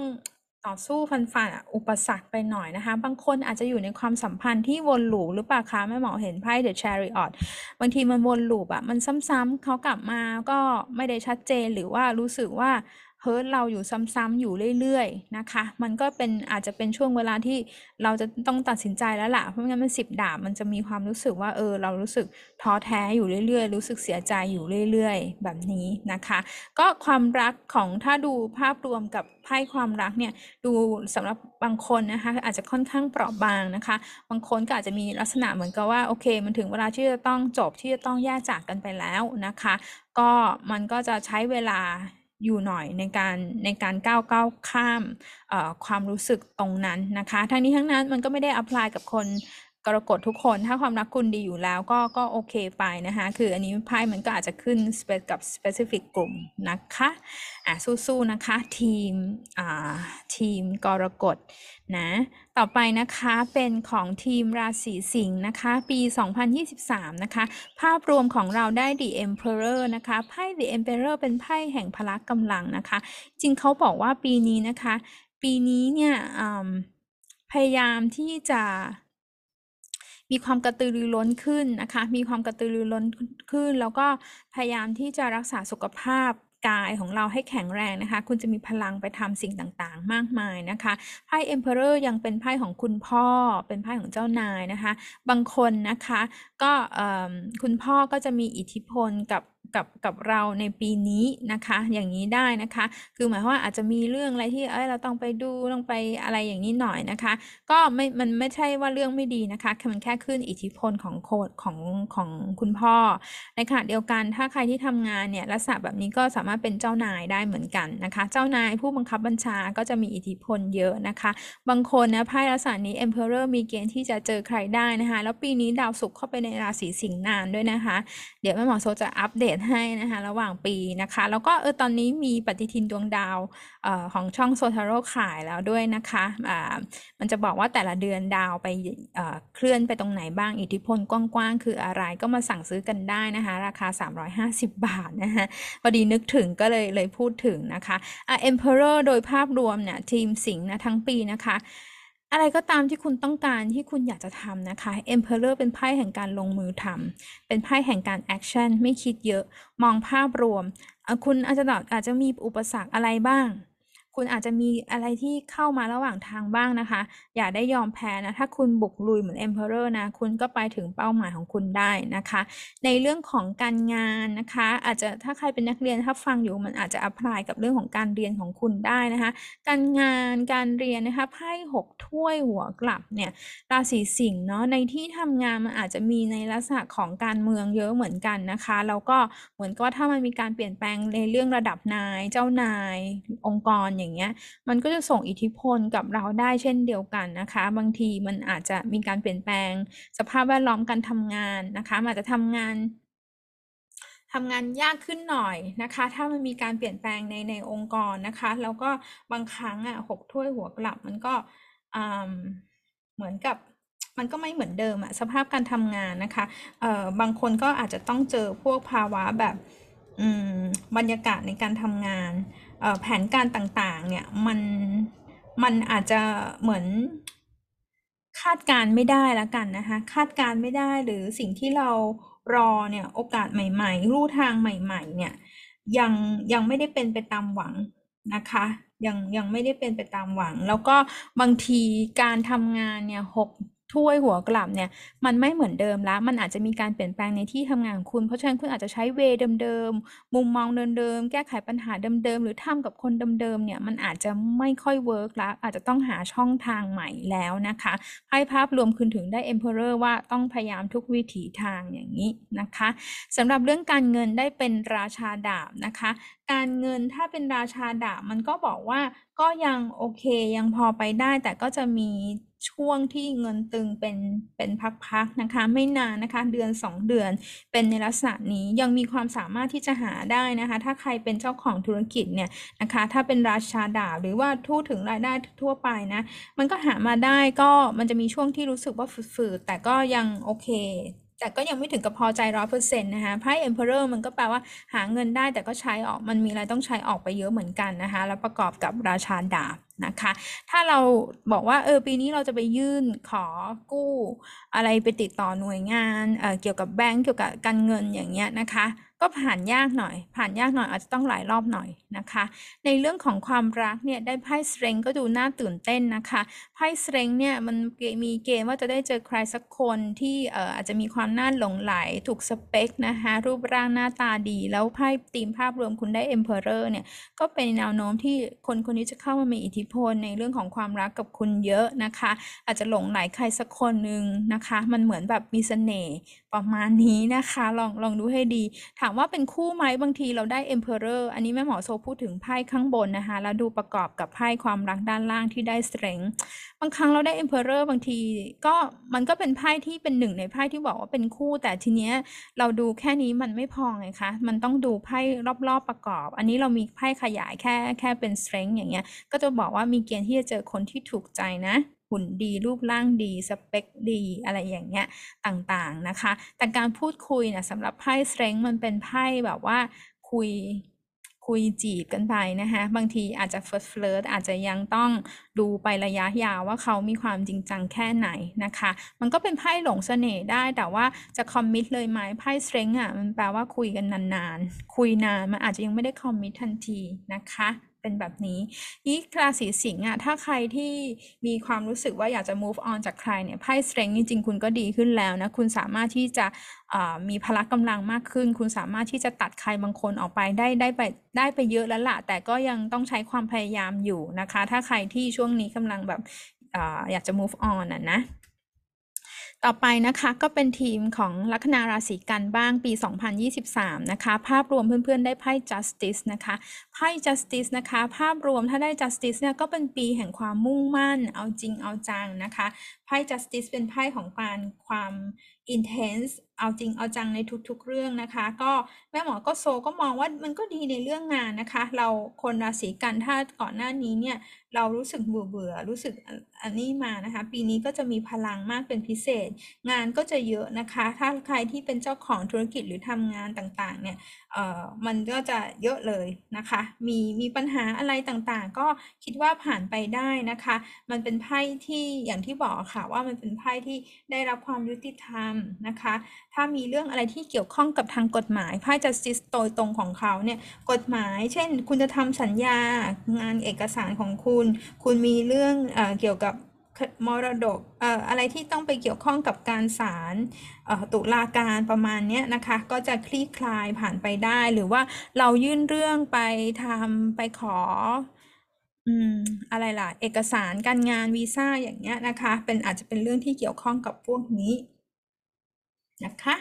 ต่อสู้ฟันฝ่าอุปสรรคไปหน่อยนะคะบางคนอาจจะอยู่ในความสัมพันธ์ที่วนลูปหรือเปล่าคะแม่หมอเห็นไพ่ The Chariot บางทีมันวนลูปอะมันซ้ำๆเขากลับมาก็ไม่ได้ชัดเจนหรือว่ารู้สึกว่าเฮิร์ตเราอยู่ซ้ำๆอยู่เรื่อยๆนะคะมันก็เป็นอาจจะเป็นช่วงเวลาที่เราจะต้องตัดสินใจแล้วล่ะเพราะงั้นมัน10ดาบมันจะมีความรู้สึกว่าเรารู้สึกท้อแท้อยู่เรื่อยๆรู้สึกเสียใจอยู่เรื่อยๆแบบนี้นะคะก็ความรักของถ้าดูภาพรวมกับไพ่ความรักเนี่ยดูสำหรับบางคนนะคะอาจจะค่อนข้างเปราะบางนะคะบางคนก็อาจจะมีลักษณะเหมือนกับว่าโอเคมันถึงเวลาที่จะต้องจบที่จะต้องแยกจากกันไปแล้วนะคะก็มันก็จะใช้เวลาอยู่หน่อยในการก้าวข้ามความรู้สึกตรงนั้นนะคะทั้งนี้ทั้งนั้นมันก็ไม่ได้อัพพลายกับคนกรกฎทุกคนถ้าความรักคุณดีอยู่แล้วก็โอเคไปนะคะคืออันนี้ไพ่มันก็อาจจะขึ้นกับ specific กลุ่มนะคะสู้ๆนะคะทีมกรกฎนะต่อไปนะคะเป็นของทีมราศีสิงห์นะคะปี2023นะคะภาพรวมของเราได้ The Emperor นะคะไพ่ The Emperor เป็นไพ่แห่งพละกำลังนะคะจริงเขาบอกว่าปีนี้นะคะปีนี้เนี่ยพยายามที่จะมีความกระตือรือร้นขึ้นนะคะมีความกระตือรือร้นขึ้นแล้วก็พยายามที่จะรักษาสุขภาพกายของเราให้แข็งแรงนะคะคุณจะมีพลังไปทำสิ่งต่างๆมากมายนะคะไพ่ Emperor ยังเป็นไพ่ของคุณพ่อเป็นไพ่ของเจ้านายนะคะบางคนนะคะก็คุณพ่อก็จะมีอิทธิพลกับเราในปีนี้นะคะอย่างนี้ได้นะคะคือหมายว่าอาจจะมีเรื่องอะไรที่เราต้องไปดูต้องไปอะไรอย่างนี้หน่อยนะคะก็ไม่มันไม่ใช่ว่าเรื่องไม่ดีนะคะมันแค่ขึ้นอิทธิพลของโคดของคุณพ่อในขณะเดียวกันถ้าใครที่ทำงานเนี่ยลักษณะแบบนี้ก็สามารถเป็นเจ้านายได้เหมือนกันนะคะเจ้านายผู้บังคับบัญชาก็จะมีอิทธิพลเยอะนะคะบางคนนะไพ่ลักษณะนี้ Emperor มีเกณฑ์ที่จะเจอใครได้นะคะแล้วปีนี้ดาวศุกร์เข้าไปในราศีสิงห์นานด้วยนะคะเดี๋ยวแม่หมอโซจะอัปเดต ตให้นะคะระหว่างปีนะคะแล้วก็ตอนนี้มีปฏิทินดวงดาวของช่องโซทาโร่ขายแล้วด้วยนะคะมันจะบอกว่าแต่ละเดือนดาวไปเคลื่อนไปตรงไหนบ้างอิทธิพลกว้างๆคืออะไรก็มาสั่งซื้อกันได้นะคะราคา350บาทนะคะพอดีนึกถึงก็เลยพูดถึงนะคะEmperor โดยภาพรวมเนี่ยทีมสิงห์นะทั้งปีนะคะอะไรก็ตามที่คุณต้องการที่คุณอยากจะทำนะคะ Emperor เป็นไพ่แห่งการลงมือทำเป็นไพ่แห่งการแอคชั่นไม่คิดเยอะมองภาพรวมคุณอาจจะมีอุปสรรคอะไรบ้างคุณอาจจะมีอะไรที่เข้ามาระหว่างทางบ้างนะคะอย่าได้ยอมแพ้นะถ้าคุณบุกลุยเหมือน Emperor นะคุณก็ไปถึงเป้าหมายของคุณได้นะคะในเรื่องของการงานนะคะอาจจะถ้าใครเป็นนักเรียนถ้าฟังอยู่มันอาจจะอัพพลายกับเรื่องของการเรียนของคุณได้นะคะการงานการเรียนนะคะไพ่6ถ้วยหัวกลับเนี่ยราศีสิงห์เนาะในที่ทำงานมันอาจจะมีในลักษณะของการเมืองเยอะเหมือนกันนะคะแล้วก็เหมือนกับว่าถ้ามันมีการเปลี่ยนแปลงในเรื่องระดับนายเจ้านายองค์กรอย่างเงี้ยมันก็จะส่งอิทธิพลกับเราได้เช่นเดียวกันนะคะบางทีมันอาจจะมีการเปลี่ยนแปลงสภาพแวดล้อมการทำงานนะคะอาจจะทำงานยากขึ้นหน่อยนะคะถ้ามันมีการเปลี่ยนแปลงในองค์กรนะคะแล้วก็บางครั้งหกถ้วยหัวกลับมันก็เหมือนกับมันก็ไม่เหมือนเดิมสภาพการทำงานนะคะบางคนก็อาจจะต้องเจอพวกภาวะแบบบรรยากาศในการทำงานแผนการต่างๆเนี่ยมันอาจจะเหมือนคาดการไม่ได้ละกันนะคะคาดการไม่ได้หรือสิ่งที่เรารอเนี่ยโอกาสใหม่ๆลู่ทางใหม่ๆเนี่ยยังไม่ได้เป็นไปตามหวังนะคะยังไม่ได้เป็นไปตามหวังแล้วก็บางทีการทำงานเนี่ย6 ถ้วยหัวกลับเนี่ยมันไม่เหมือนเดิมแล้วมันอาจจะมีการเปลี่ยนแปลงในที่ทำงานของคุณเพราะฉะนั้นคุณอาจจะใช้เวเดิมๆมุมมองเดิมๆแก้ไขปัญหาเดิมๆหรือทำกับคนเดิมๆเนี่ยมันอาจจะไม่ค่อยเวิร์กแล้วอาจจะต้องหาช่องทางใหม่แล้วนะคะไพ่ภาพรวมคุณถึงได้ Emperor ว่าต้องพยายามทุกวิถีทางอย่างนี้นะคะสำหรับเรื่องการเงินได้เป็นราชาดาบนะคะการเงินถ้าเป็นราชาดาบมันก็บอกว่าก็ยังโอเคยังพอไปได้แต่ก็จะมีช่วงที่เงินตึงเป็นพักๆนะคะไม่นานนะคะเดือน2เดือนเป็นในลักษณะนี้ยังมีความสามารถที่จะหาได้นะคะถ้าใครเป็นเจ้าของธุรกิจเนี่ยนะคะถ้าเป็นราชาดาบหรือว่าทู่ถึงรายได้ทั่วไปนะมันก็หามาได้ก็มันจะมีช่วงที่รู้สึกว่าฝืดๆแต่ก็ยังโอเคแต่ก็ยังไม่ถึงกับพอใจ 100% นะคะไพ่ Emperor มันก็แปลว่าหาเงินได้แต่ก็ใช้ออกมันมีอะไรต้องใช้ออกไปเยอะเหมือนกันนะคะแล้วประกอบกับราชาดาบนะคะถ้าเราบอกว่าปีนี้เราจะไปยื่นขอกู้อะไรไปติดต่อหน่วยงานเกี่ยวกับแบงก์เกี่ยวกับการเงินอย่างเงี้ยนะคะก็ผ่านยากหน่อยอาจจะต้องหลายรอบหน่อยนะคะในเรื่องของความรักเนี่ยได้ไพ่สเตรนท์ก็ดูน่าตื่นเต้นนะคะไพ่สเตรนท์เนี่ยมันมีเกณฑ์ว่าจะได้เจอใครสักคนที่อาจจะมีความน่าหลงไหลถูกสเปคนะคะรูปร่างหน้าตาดีแล้วไพ่ธีมภาพรวมคุณได้ Emperor เนี่ยก็เป็นแนวโน้มที่คนคนนี้จะเข้ามามีอิทธิพลในเรื่องของความรักกับคุณเยอะนะคะอาจจะหลงไหลใครสักคนนึงนะคะมันเหมือนแบบมีเสน่ห์ประมาณนี้นะคะลองดูให้ดีถามว่าเป็นคู่ไหมบางทีเราได้ Emperor อันนี้แม่หมอโซพูดถึงไพ่ข้างบนนะคะแล้วดูประกอบกับไพ่ความรักด้านล่างที่ได้ Strength บางครั้งเราได้ Emperor บางทีก็มันก็เป็นไพ่ที่เป็นหนึ่งในไพ่ที่บอกว่าเป็นคู่แต่ทีเนี้ยเราดูแค่นี้มันไม่พอไงคะมันต้องดูไพ่รอบๆประกอบอันนี้เรามีไพ่ขยายแค่เป็น Strength อย่างเงี้ยก็จะบอกว่ามีเกณฑ์ที่จะเจอคนที่ถูกใจนะหุ่นดีรูปร่างดีสเปคดีอะไรอย่างเงี้ยต่างๆนะคะแต่การพูดคุยนะสำหรับไพ่สเตรนท์มันเป็นไพ่แบบว่าคุยจีบกันไปนะคะบางทีอาจจะเฟลิร์ตอาจจะยังต้องดูไประยะยาวว่าเขามีความจริงจังแค่ไหนนะคะมันก็เป็นไพ่หลงเสน่ห์ได้แต่ว่าจะคอมมิตเลยไหมไพ่สเตรนท์มันแปลว่าคุยกันนานๆคุยนานมันอาจจะยังไม่ได้คอมมิตทันทีนะคะเป็นแบบนี้นี่ราศีสิงห์ถ้าใครที่มีความรู้สึกว่าอยากจะ move on จากใครเนี่ยไพ่ strength จริงๆคุณก็ดีขึ้นแล้วนะคุณสามารถที่จะมีพละกำลังมากขึ้นคุณสามารถที่จะตัดใครบางคนออกไปได้ไปเยอะแล้วล่ะแต่ก็ยังต้องใช้ความพยายามอยู่นะคะถ้าใครที่ช่วงนี้กำลังแบบอยากจะ move on นะต่อไปนะคะก็เป็นทีมของลัคนาราศีกันบ้างปี2023นะคะภาพรวมเพื่อนๆได้ไพ่ justice นะคะไพ่ justice นะคะภาพรวมถ้าได้ justice เนี่ยก็เป็นปีแห่งความมุ่งมั่นเอาจริงเอาจังนะคะไพ่ พ่ justice เป็นไพ่ของการความ intense เอาจริงเอาจังในทุกๆเรื่องนะคะก็แม่หมอก็โซก็มองว่ามันก็ดีในเรื่องงานนะคะเราคนราศีกันถ้าก่อนหน้านี้เนี่ยเรารู้สึกเบื่อรู้สึกอันนี้มานะคะปีนี้ก็จะมีพลังมากเป็นพิเศษงานก็จะเยอะนะคะถ้าใครที่เป็นเจ้าของธุรกิจหรือทำงานต่างๆเนี่ยมันก็จะเยอะเลยนะคะมีปัญหาอะไรต่างๆก็คิดว่าผ่านไปได้นะคะมันเป็นไพ่ที่อย่างที่บอกค่ะว่ามันเป็นไพ่ที่ได้รับความยุติธรรมนะคะถ้ามีเรื่องอะไรที่เกี่ยวข้องกับทางกฎหมายไพ่ justice โดยตรงของเขาเนี่ยกฎหมายเช่นคุณจะทำสัญญางานเอกสารของคุณมีเรื่องเกี่ยวกับมรดกอะไรที่ต้องไปเกี่ยวข้องกับการศาลตุลาการประมาณนี้นะคะก็จะคลี่คลายผ่านไปได้หรือว่าเรายื่นเรื่องไปทำไปขออะไรล่ะเอกสารการงานวีซ่าอย่างเงี้ยนะคะเป็นอาจจะเป็นเรื่องที่เกี่ยวข้องกับพวกนี้นะคะ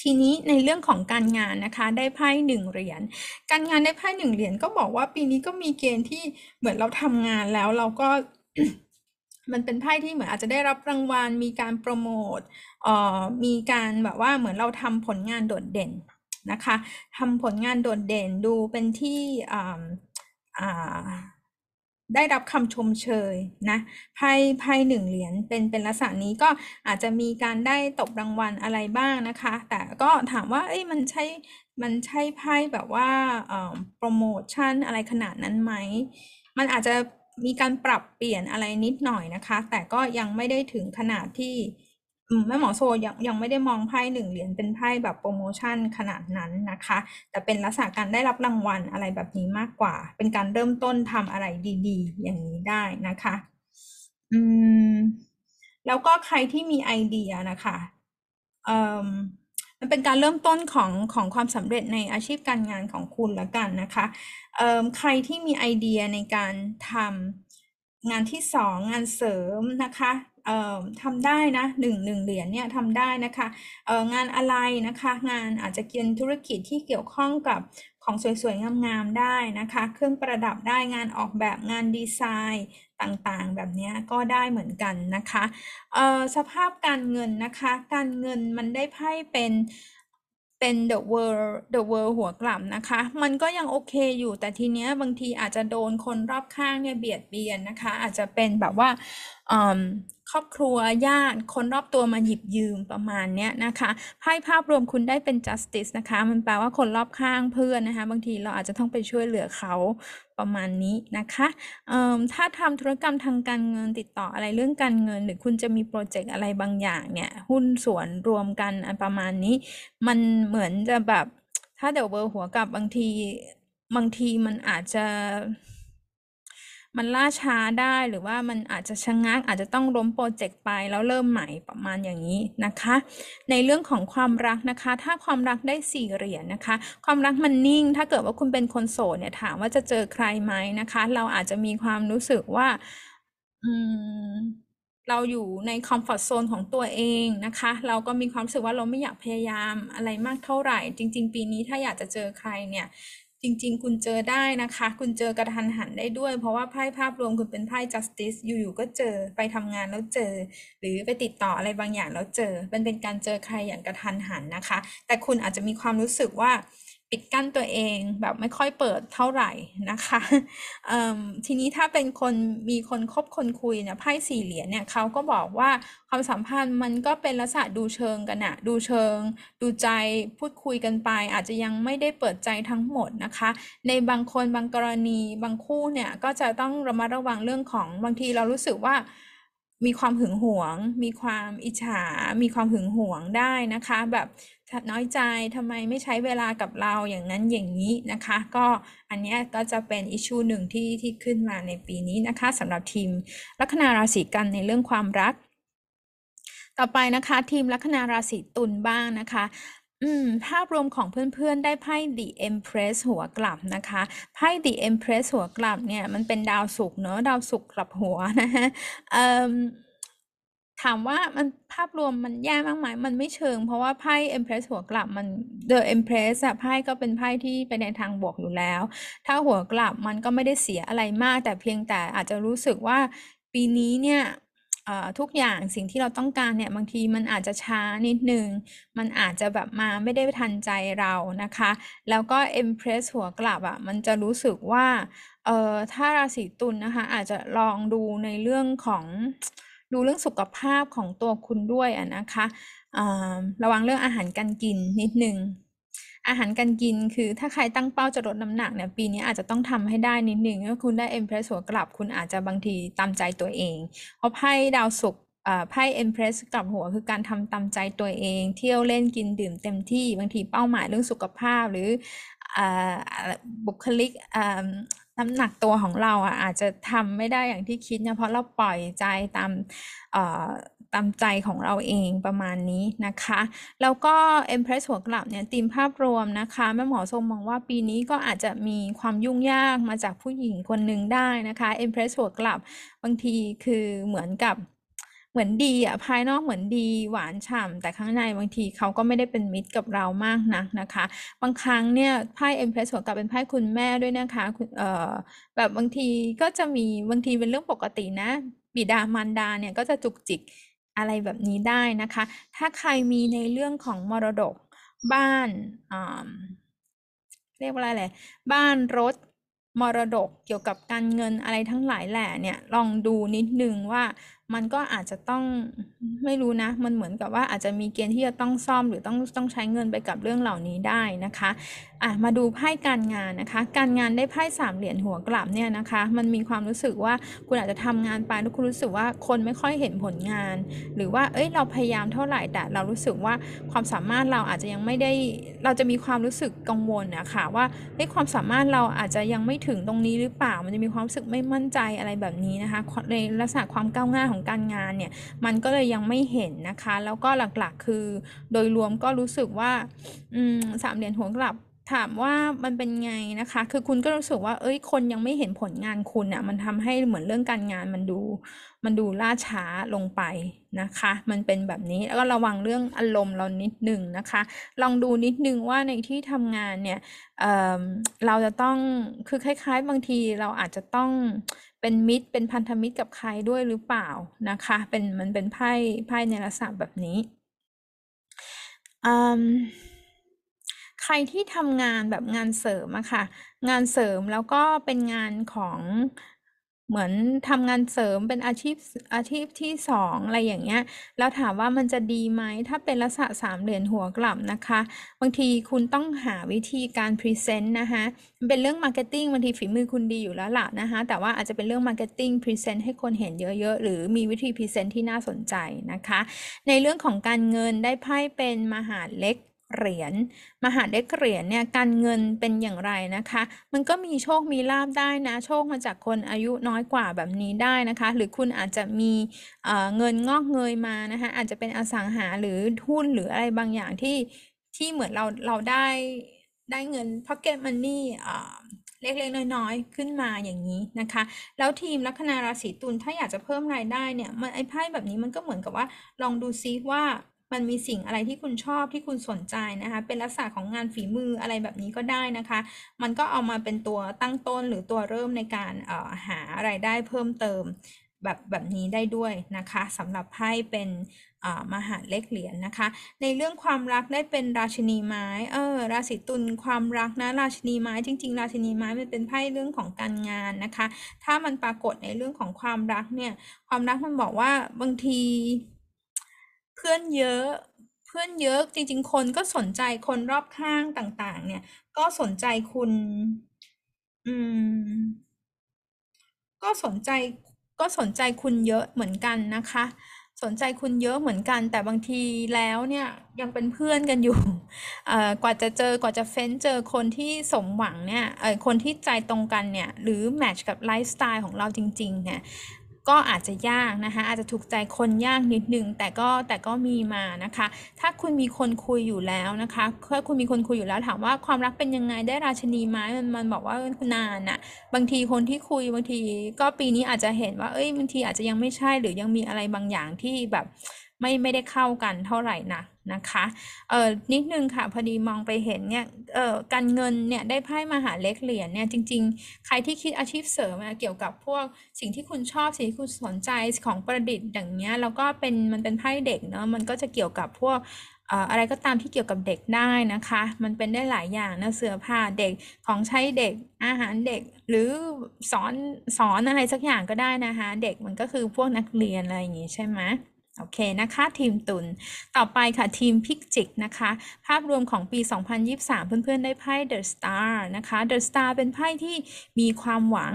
ทีนี้ในเรื่องของการงานนะคะได้ไพ่1เหรียญการงานได้ไพ่1เหรียญก็บอกว่าปีนี้ก็มีเกณฑ์ที่เหมือนเราทำงานแล้วเราก็ มันเป็นไพ่ที่เหมือนอาจจะได้รับรางวัลมีการโปรโมทมีการแบบว่าเหมือนเราทำผลงานโดดเด่นนะคะทำผลงานโดดเด่นดูเป็นที่ได้รับคำชมเชยนะไพ่หนึ่งเหรียญเป็นลักษณะนี้ก็อาจจะมีการได้ตบรางวัลอะไรบ้างนะคะแต่ก็ถามว่าเอ้ยมันใช่ไพ่แบบว่าโปรโมชั่นอะไรขนาดนั้นไหมมันอาจจะมีการปรับเปลี่ยนอะไรนิดหน่อยนะคะแต่ก็ยังไม่ได้ถึงขนาดที่แม่หมอโซยังไม่ได้มองไพ่หนึ่งเหรียญเป็นไพ่แบบโปรโมชั่นขนาดนั้นนะคะแต่เป็นลักษณะการได้รับรางวัลอะไรแบบนี้มากกว่าเป็นการเริ่มต้นทำอะไรดีๆอย่างนี้ได้นะคะแล้วก็ใครที่มีไอเดียนะคะมันเป็นการเริ่มต้นของความสำเร็จในอาชีพการงานของคุณละกันนะคะใครที่มีไอเดียในการทำงานที่สองงานเสริมนะคะทำได้นะหนึ่งเหรียญเนี่ยทำได้นะคะงานอะไรนะคะงานอาจจะเกี่ยวกับธุรกิจที่เกี่ยวข้องกับของสวยๆงามๆได้นะคะเครื่องประดับได้งานออกแบบงานดีไซน์ต่างๆแบบนี้ก็ได้เหมือนกันนะคะสภาพการเงินนะคะการเงินมันได้ไพ่เป็น the world หัวกลับนะคะมันก็ยังโอเคอยู่แต่ทีเนี้ยบางทีอาจจะโดนคนรอบข้างเนี่ยเบียดเบียนนะคะอาจจะเป็นแบบว่าครอบครัวญาติคนรอบตัวมาหยิบยืมประมาณเนี้ยนะคะไพ่ภาพรวมคุณได้เป็น justice นะคะมันแปลว่าคนรอบข้างเพื่อนนะคะบางทีเราอาจจะต้องไปช่วยเหลือเขาประมาณนี้นะคะถ้าทำธุรกรรมทางการเงินติดต่ออะไรเรื่องการเงินหรือคุณจะมีโปรเจกต์อะไรบางอย่างเนี่ยหุ้นส่วนรวมกันประมาณนี้มันเหมือนจะแบบถ้าเดี๋ยวเบอร์หัวกับบางทีมันอาจจะมันล่าช้าได้หรือว่ามันอาจจะชะงักอาจจะต้องล้มโปรเจกต์ไปแล้วเริ่มใหม่ประมาณอย่างนี้นะคะในเรื่องของความรักนะคะถ้าความรักได้4เหรียญนะคะความรักมันนิ่งถ้าเกิดว่าคุณเป็นคนโสดเนี่ยถามว่าจะเจอใครไหมนะคะเราอาจจะมีความรู้สึกว่าเราอยู่ในคอมฟอร์ทโซนของตัวเองนะคะเราก็มีความรู้สึกว่าเราไม่อยากพยายามอะไรมากเท่าไหร่จริงๆปีนี้ถ้าอยากจะเจอใครเนี่ยจริงๆคุณเจอได้นะคะคุณเจอกระทันหันได้ด้วยเพราะว่าไพ่ภาพรวมคุณเป็นไพ่ justice อยู่ๆก็เจอไปทำงานแล้วเจอหรือไปติดต่ออะไรบางอย่างแล้วเจอมันเป็นการเจอใครอย่างกระทันหันนะคะแต่คุณอาจจะมีความรู้สึกว่าปิดกั้นตัวเองแบบไม่ค่อยเปิดเท่าไหร่นะคะทีนี้ถ้าเป็นคนมีคนคบคนคุยเนี่ยไพ่สี่เหรียญเนี่ยเขาก็บอกว่าความสัมพันธ์มันก็เป็นลักษณะดูเชิงกันนะดูเชิงดูใจพูดคุยกันไปอาจจะยังไม่ได้เปิดใจทั้งหมดนะคะในบางคนบางกรณีบางคู่เนี่ยก็จะต้องระมัดระวังเรื่องของบางทีเรารู้สึกว่ามีความหึงหวงมีความอิจฉามีความหึงหวงได้นะคะแบบน้อยใจทำไมไม่ใช้เวลากับเราอย่างนั้นอย่างนี้นะคะก็อันนี้ก็จะเป็นอิชชูหนึ่งที่ขึ้นมาในปีนี้นะคะสำหรับทีมลัคนาราศีกันในเรื่องความรักต่อไปนะคะทีมลัคนาราศีตุลบ้างนะคะภาพรวมของเพื่อนๆได้ไพ่ The Empress หัวกลับนะคะไพ่ The Empress หัวกลับเนี่ยมันเป็นดาวศุกร์เนอะดาวศุกร์กลับหัวนะฮะถามว่ามันภาพรวมมันแย่มากไหมมันไม่เชิงเพราะว่าไพ่ Empress หัวกลับมัน The Empress อะไพ่ก็เป็นไพ่ที่ไปในทางบวกอยู่แล้วถ้าหัวกลับมันก็ไม่ได้เสียอะไรมากแต่เพียงแต่อาจจะรู้สึกว่า ปีนี้เนี่ยทุกอย่างสิ่งที่เราต้องการเนี่ยบางทีมันอาจจะช้านิดนึงมันอาจจะแบบมาไม่ได้ทันใจเรานะคะแล้วก็ Empress หัวกลับอ่ะมันจะรู้สึกว่าถ้าราศีตุลนะคะอาจจะลองดูในเรื่องของดูเรื่องสุขภาพของตัวคุณด้วยอ่ะนะคะระวังเรื่องอาหารการกินนิดนึงอาหารการกินคือถ้าใครตั้งเป้าจะลดน้ำหนักเนี่ยปีนี้อาจจะต้องทำให้ได้นิดหนึ่งถ้าคุณได้ Empress หัวกลับคุณอาจจะบางทีตามใจตัวเองเพราะไพ่ดาวศุกร์ไพ่ Empress กลับหัวคือการทำตามใจตัวเองเที่ยวเล่นกินดื่มเต็มที่บางทีเป้าหมายเรื่องสุขภาพหรือบุคลิกน้ำหนักตัวของเราอาจจะทำไม่ได้อย่างที่คิดนะเพราะเราปล่อยใจตามใจของเราเองประมาณนี้นะคะแล้วก็ Empress หัวกลับเนี่ยธีมภาพรวมนะคะแม่หมอทรงมองว่าปีนี้ก็อาจจะมีความยุ่งยากมาจากผู้หญิงคนหนึ่งได้นะคะ Empress หัวกลับบางทีคือเหมือนดีอ่ะภายนอกเหมือนดีหวานฉ่ำแต่ข้างในบางทีเขาก็ไม่ได้เป็นมิตรกับเรามากนักนะคะบางครั้งเนี่ยไพ่ Empress หัวกลับเป็นไพ่คุณแม่ด้วยนะคะแบบบางทีก็จะมีบางทีเป็นเรื่องปกตินะบิดามารดาเนี่ยก็จะจุกจิกอะไรแบบนี้ได้นะคะถ้าใครมีในเรื่องของมรดกบ้านเรียกว่าอะไรบ้านรถมรดกเกี่ยวกับการเงินอะไรทั้งหลายแหล่เนี่ยลองดูนิดนึงว่ามันก็อาจจะต้องไม่รู้นะมันเหมือนกับว่าอาจจะมีเกณฑ์ที่จะต้องซ่อมหรือต้องใช้เงินไปกับเรื่องเหล่านี้ได้นะคะมาดูไพ่การงานนะคะการงานได้ไพ่สามเหรียญหัวกลับเนี่ยนะคะมันมีความรู้สึกว่าคุณอาจจะทำงานไปแล้วคุณรู้สึกว่าคนไม่ค่อยเห็นผลงานหรือว่าเราพยายามเท่าไหร่แต่เรารู้สึกว่าความสามารถเราอาจจะยังไม่ได้เราจะมีความรู้สึกกังวลนะคะว่าความสามารถเราอาจจะยังไม่ถึงตรงนี้หรือเปล่ามันจะมีความรู้สึกไม่มั่นใจอะไรแบบนี้นะคะในลักษณะความก้าวหน้าของการงานเนี่ยมันก็เลยยังไม่เห็นนะคะแล้วก็หลักๆคือโดยรวมก็รู้สึกว่าสามเหรียญหัวกลับถามว่ามันเป็นไงนะคะคือคุณก็รู้สึกว่าคนยังไม่เห็นผลงานคุณอ่ะมันทำให้เหมือนเรื่องการงานมันดูล่าช้าลงไปนะคะมันเป็นแบบนี้แล้วก็ระวังเรื่องอารมณ์เรานิดนึงนะคะลองดูนิดนึงว่าในที่ทำงานเนี่ยเราจะต้องคือคล้ายๆบางทีเราอาจจะต้องเป็นมิตรเป็นพันธมิตรกับใครด้วยหรือเปล่านะคะมันเป็นไพ่ในลักษณะแบบนี้ใครที่ทำงานแบบงานเสริมอะค่ะงานเสริมแล้วก็เป็นงานของเหมือนทำงานเสริมเป็นอาชีพที่สองอะไรอย่างเงี้ยแล้วถามว่ามันจะดีไหมถ้าเป็นลักษณะสามเหรียญหัวกลับนะคะบางทีคุณต้องหาวิธีการพรีเซนต์นะคะเป็นเรื่องมาร์เก็ตติ้งบางทีฝีมือคุณดีอยู่แล้วล่ะนะคะแต่ว่าอาจจะเป็นเรื่องมาร์เก็ตติ้งพรีเซนต์ให้คนเห็นเยอะๆหรือมีวิธีพรีเซนต์ที่น่าสนใจนะคะในเรื่องของการเงินได้ไพ่เป็นมหาเล็กเหรียญมหาเล็กเหรียญเนี่ยการเงินเป็นอย่างไรนะคะมันก็มีโชคมีลาภได้นะโชคมาจากคนอายุน้อยกว่าแบบนี้ได้นะคะหรือคุณอาจจะมีเงินงอกเงยมานะคะอาจจะเป็นอสังหาหรือหุ้นหรืออะไรบางอย่างที่เหมือนเราได้เงิน pocket money เล็กๆน้อยๆขึ้นมาอย่างนี้นะคะแล้วทีมลัคนาราศีตุลถ้าอยากจะเพิ่มรายได้เนี่ยมันไอ้ไพ่แบบนี้มันก็เหมือนกับว่าลองดูซิว่ามันมีสิ่งอะไรที่คุณชอบที่คุณสนใจนะคะเป็นลักษณะของงานฝีมืออะไรแบบนี้ก็ได้นะคะมันก็เอามาเป็นตัวตั้งต้นหรือตัวเริ่มในการหารายได้เพิ่มเติมแบบนี้ได้ด้วยนะคะสำหรับไพ่เป็นมหาเล็กเหรียญนะคะในเรื่องความรักได้เป็นราชินีไม้ราศีตุลความรักนะราชินีไม้จริงๆราชินีไม้มันเป็นไพ่เรื่องของการงานนะคะถ้ามันปรากฏในเรื่องของความรักเนี่ยความรักมันบอกว่าบางทีเพื่อนเยอะจริงๆคนก็สนใจคนรอบข้างต่างๆเนี่ยก็สนใจคุณก็สนใจคุณเยอะเหมือนกันนะคะสนใจคุณเยอะเหมือนกันแต่บางทีแล้วเนี่ยยังเป็นเพื่อนกันอยู่กว่าจะเฟ้นเจอคนที่สมหวังเนี่ยคนที่ใจตรงกันเนี่ยหรือแมทช์กับไลฟ์สไตล์ของเราจริงๆเนี่ยก็อาจจะยากนะคะอาจจะถูกใจคนยากนิดนึงแต่ก็มีมานะคะถ้าคุณมีคนคุยอยู่แล้วนะคะถ้าคุณมีคนคุยอยู่แล้วถามว่าความรักเป็นยังไงได้ราชินีไหมมันบอกว่านานอะบางทีคนที่คุยบางทีก็ปีนี้อาจจะเห็นว่าบางทีอาจจะยังไม่ใช่หรือยังมีอะไรบางอย่างที่แบบไม่ได้เข้ากันเท่าไหร่นะ นะคะนิดนึงค่ะพอดีมองไปเห็นเนี่ยการเงินเนี่ยได้ไพ่มหาเล็กเหรียญเนี่ยจริงๆใครที่คิดอาชีพเสริมเกี่ยวกับพวกสิ่งที่คุณชอบสิ่งที่คุณสนใจของประดิษฐ์อย่างเงี้ยแล้วก็มันเป็นไพ่เด็กเนาะมันก็จะเกี่ยวกับพวกอะไรก็ตามที่เกี่ยวกับเด็กได้นะคะมันเป็นได้หลายอย่างนะเสื้อผ้าเด็กของใช้เด็กอาหารเด็กหรือสอนอะไรสักอย่างก็ได้นะคะเด็กมันก็คือพวกนักเรียนอะไรอย่างงี้ใช่ไหมโอเคนะคะทีมตุลต่อไปค่ะทีมพิจิกนะคะภาพรวมของปี2023เพื่อนๆได้ไพ่ The Star นะคะ The Star เป็นไพ่ที่มีความหวัง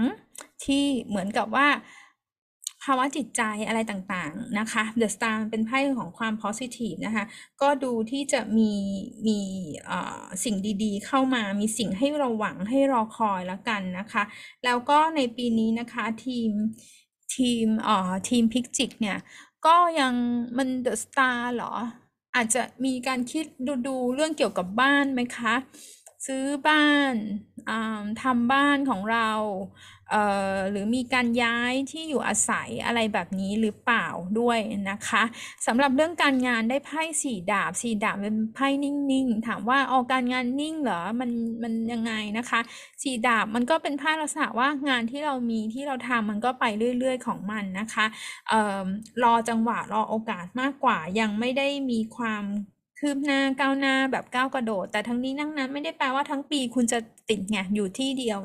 ที่เหมือนกับว่าภาวะจิตใจอะไรต่างๆนะคะ The Star เป็นไพ่ของความ positive นะคะก็ดูที่จะมีสิ่งดีๆเข้ามามีสิ่งให้เราหวังให้รอคอยแล้วกันนะคะแล้วก็ในปีนี้นะคะทีมพิจิกเนี่ยก็ยังมัน The Star เหรออาจจะมีการคิดดูเรื่องเกี่ยวกับบ้านไหมคะซื้อบ้านทำบ้านของเราหรือมีการย้ายที่อยู่อาศัยอะไรแบบนี้หรือเปล่าด้วยนะคะสำหรับเรื่องการงานได้ไพ่4 ดาบเป็นไพ่นิ่งๆถามว่าเอาการงานนิ่งเหรอมันยังไงนะคะ4 ดาบมันก็เป็นไพ่ลักษณะว่างานที่เรามีที่เราทำมันก็ไปเรื่อยๆของมันนะคะรอจังหวะรอโอกาสมากกว่ายังไม่ได้มีความคืบหน้าก้าวหน้าแบบก้าวกระโดดแต่ทั้งนี้ทั้งนั้นไม่ได้แปลว่าทั้งปีคุณจะติดไงอยู่ที่เดียว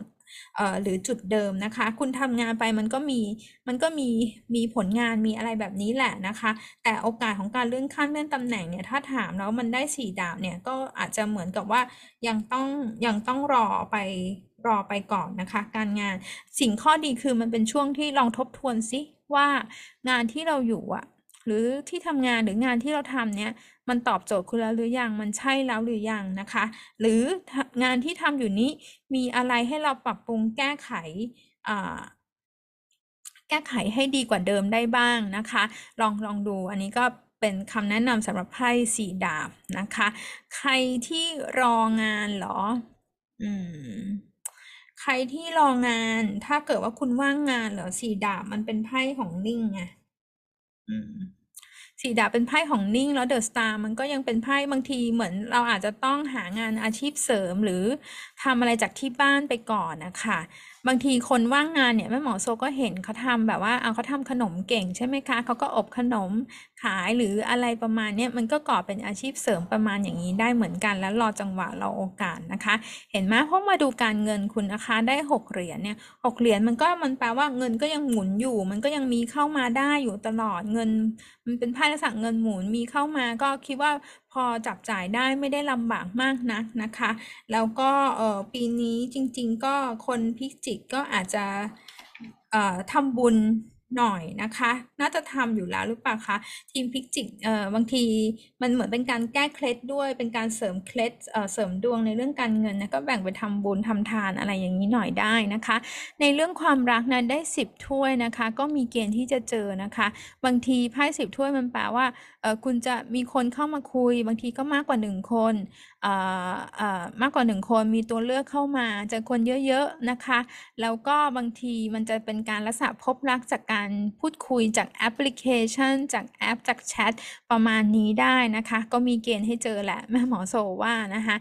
หรือจุดเดิมนะคะคุณทำงานไปมันก็มีผลงานมีอะไรแบบนี้แหละนะคะแต่โอกาสของการเลื่อนขั้นเลื่อนตำแหน่งเนี่ยถ้าถามแล้วมันได้4 ดาบเนี่ยก็อาจจะเหมือนกับว่ายังต้องรอไปก่อนนะคะการงานสิ่งข้อดีคือมันเป็นช่วงที่ลองทบทวนซิว่างานที่เราอยู่อะหรือที่ทำงานหรืองานที่เราทำเนี่ยมันตอบโจทย์คุณแล้วหรือยังมันใช่แล้วหรือยังนะคะหรืองานที่ทำอยู่นี้มีอะไรให้เราปรับปรุงแก้ไขให้ดีกว่าเดิมได้บ้างนะคะลองดูอันนี้ก็เป็นคำแนะนำสำหรับไพ่4 ดาบนะคะใครที่รองานเหรอใครที่รองานถ้าเกิดว่าคุณว่างงานเหรอ4 ดาบมันเป็นไพ่ของนิ่งไง4 ดาบเป็นไพ่ของนิ่งแล้ว The Star มันก็ยังเป็นไพ่บางทีเหมือนเราอาจจะต้องหางานอาชีพเสริมหรือทำอะไรจากที่บ้านไปก่อนนะคะบางทีคนว่างงานเนี่ยแม่หมอโซก็เห็นเขาทำแบบว่าเขาทำขนมเก่งใช่ไหมคะเขาก็อบขนมขายหรืออะไรประมาณนี้มันก็ก่อเป็นอาชีพเสริมประมาณอย่างนี้ได้เหมือนกันแล้วรอจังหวะรอโอกาสนะคะเห็นไหมเพราะมาดูการเงินคุณนะคะได้6 เหรียญเนี่ย6 เหรียญมันแปลว่าเงินก็ยังหมุนอยู่มันก็ยังมีเข้ามาได้อยู่ตลอดเงินมันเป็นไพ่ลักษณะเงินหมุนมีเข้ามาก็คิดว่าพอจับจ่ายได้ไม่ได้ลำบากมากนักนะคะแล้วก็ปีนี้จริงๆก็คนพิจิกก็อาจจะทำบุญหน่อยนะคะน่าจะทำอยู่แล้วหรือเปล่าคะทีมพิจิกบางทีมันเหมือนเป็นการแก้เคล็ดด้วยเป็นการเสริมเคล็ดเสริมดวงในเรื่องการเงินนะก็แบ่งไปทำบุญทำทานอะไรอย่างนี้หน่อยได้นะคะในเรื่องความรักนะได้10 ถ้วยนะคะก็มีเกณฑ์ที่จะเจอนะคะบางทีไพ่10 ถ้วยมันแปลว่าคุณจะมีคนเข้ามาคุยบางทีก็มากกว่า1 คนมากกว่า1 คนมีตัวเลือกเข้ามาเจอคนเยอะๆนะคะแล้วก็บางทีมันจะเป็นการลักษณะพบรักจากการพูดคุยจากแอปพลิเคชันจากแอปจากแชทประมาณนี้ได้นะคะก็มีเกณฑ์ให้เจอแหละแม่หมอโซว่านะคะ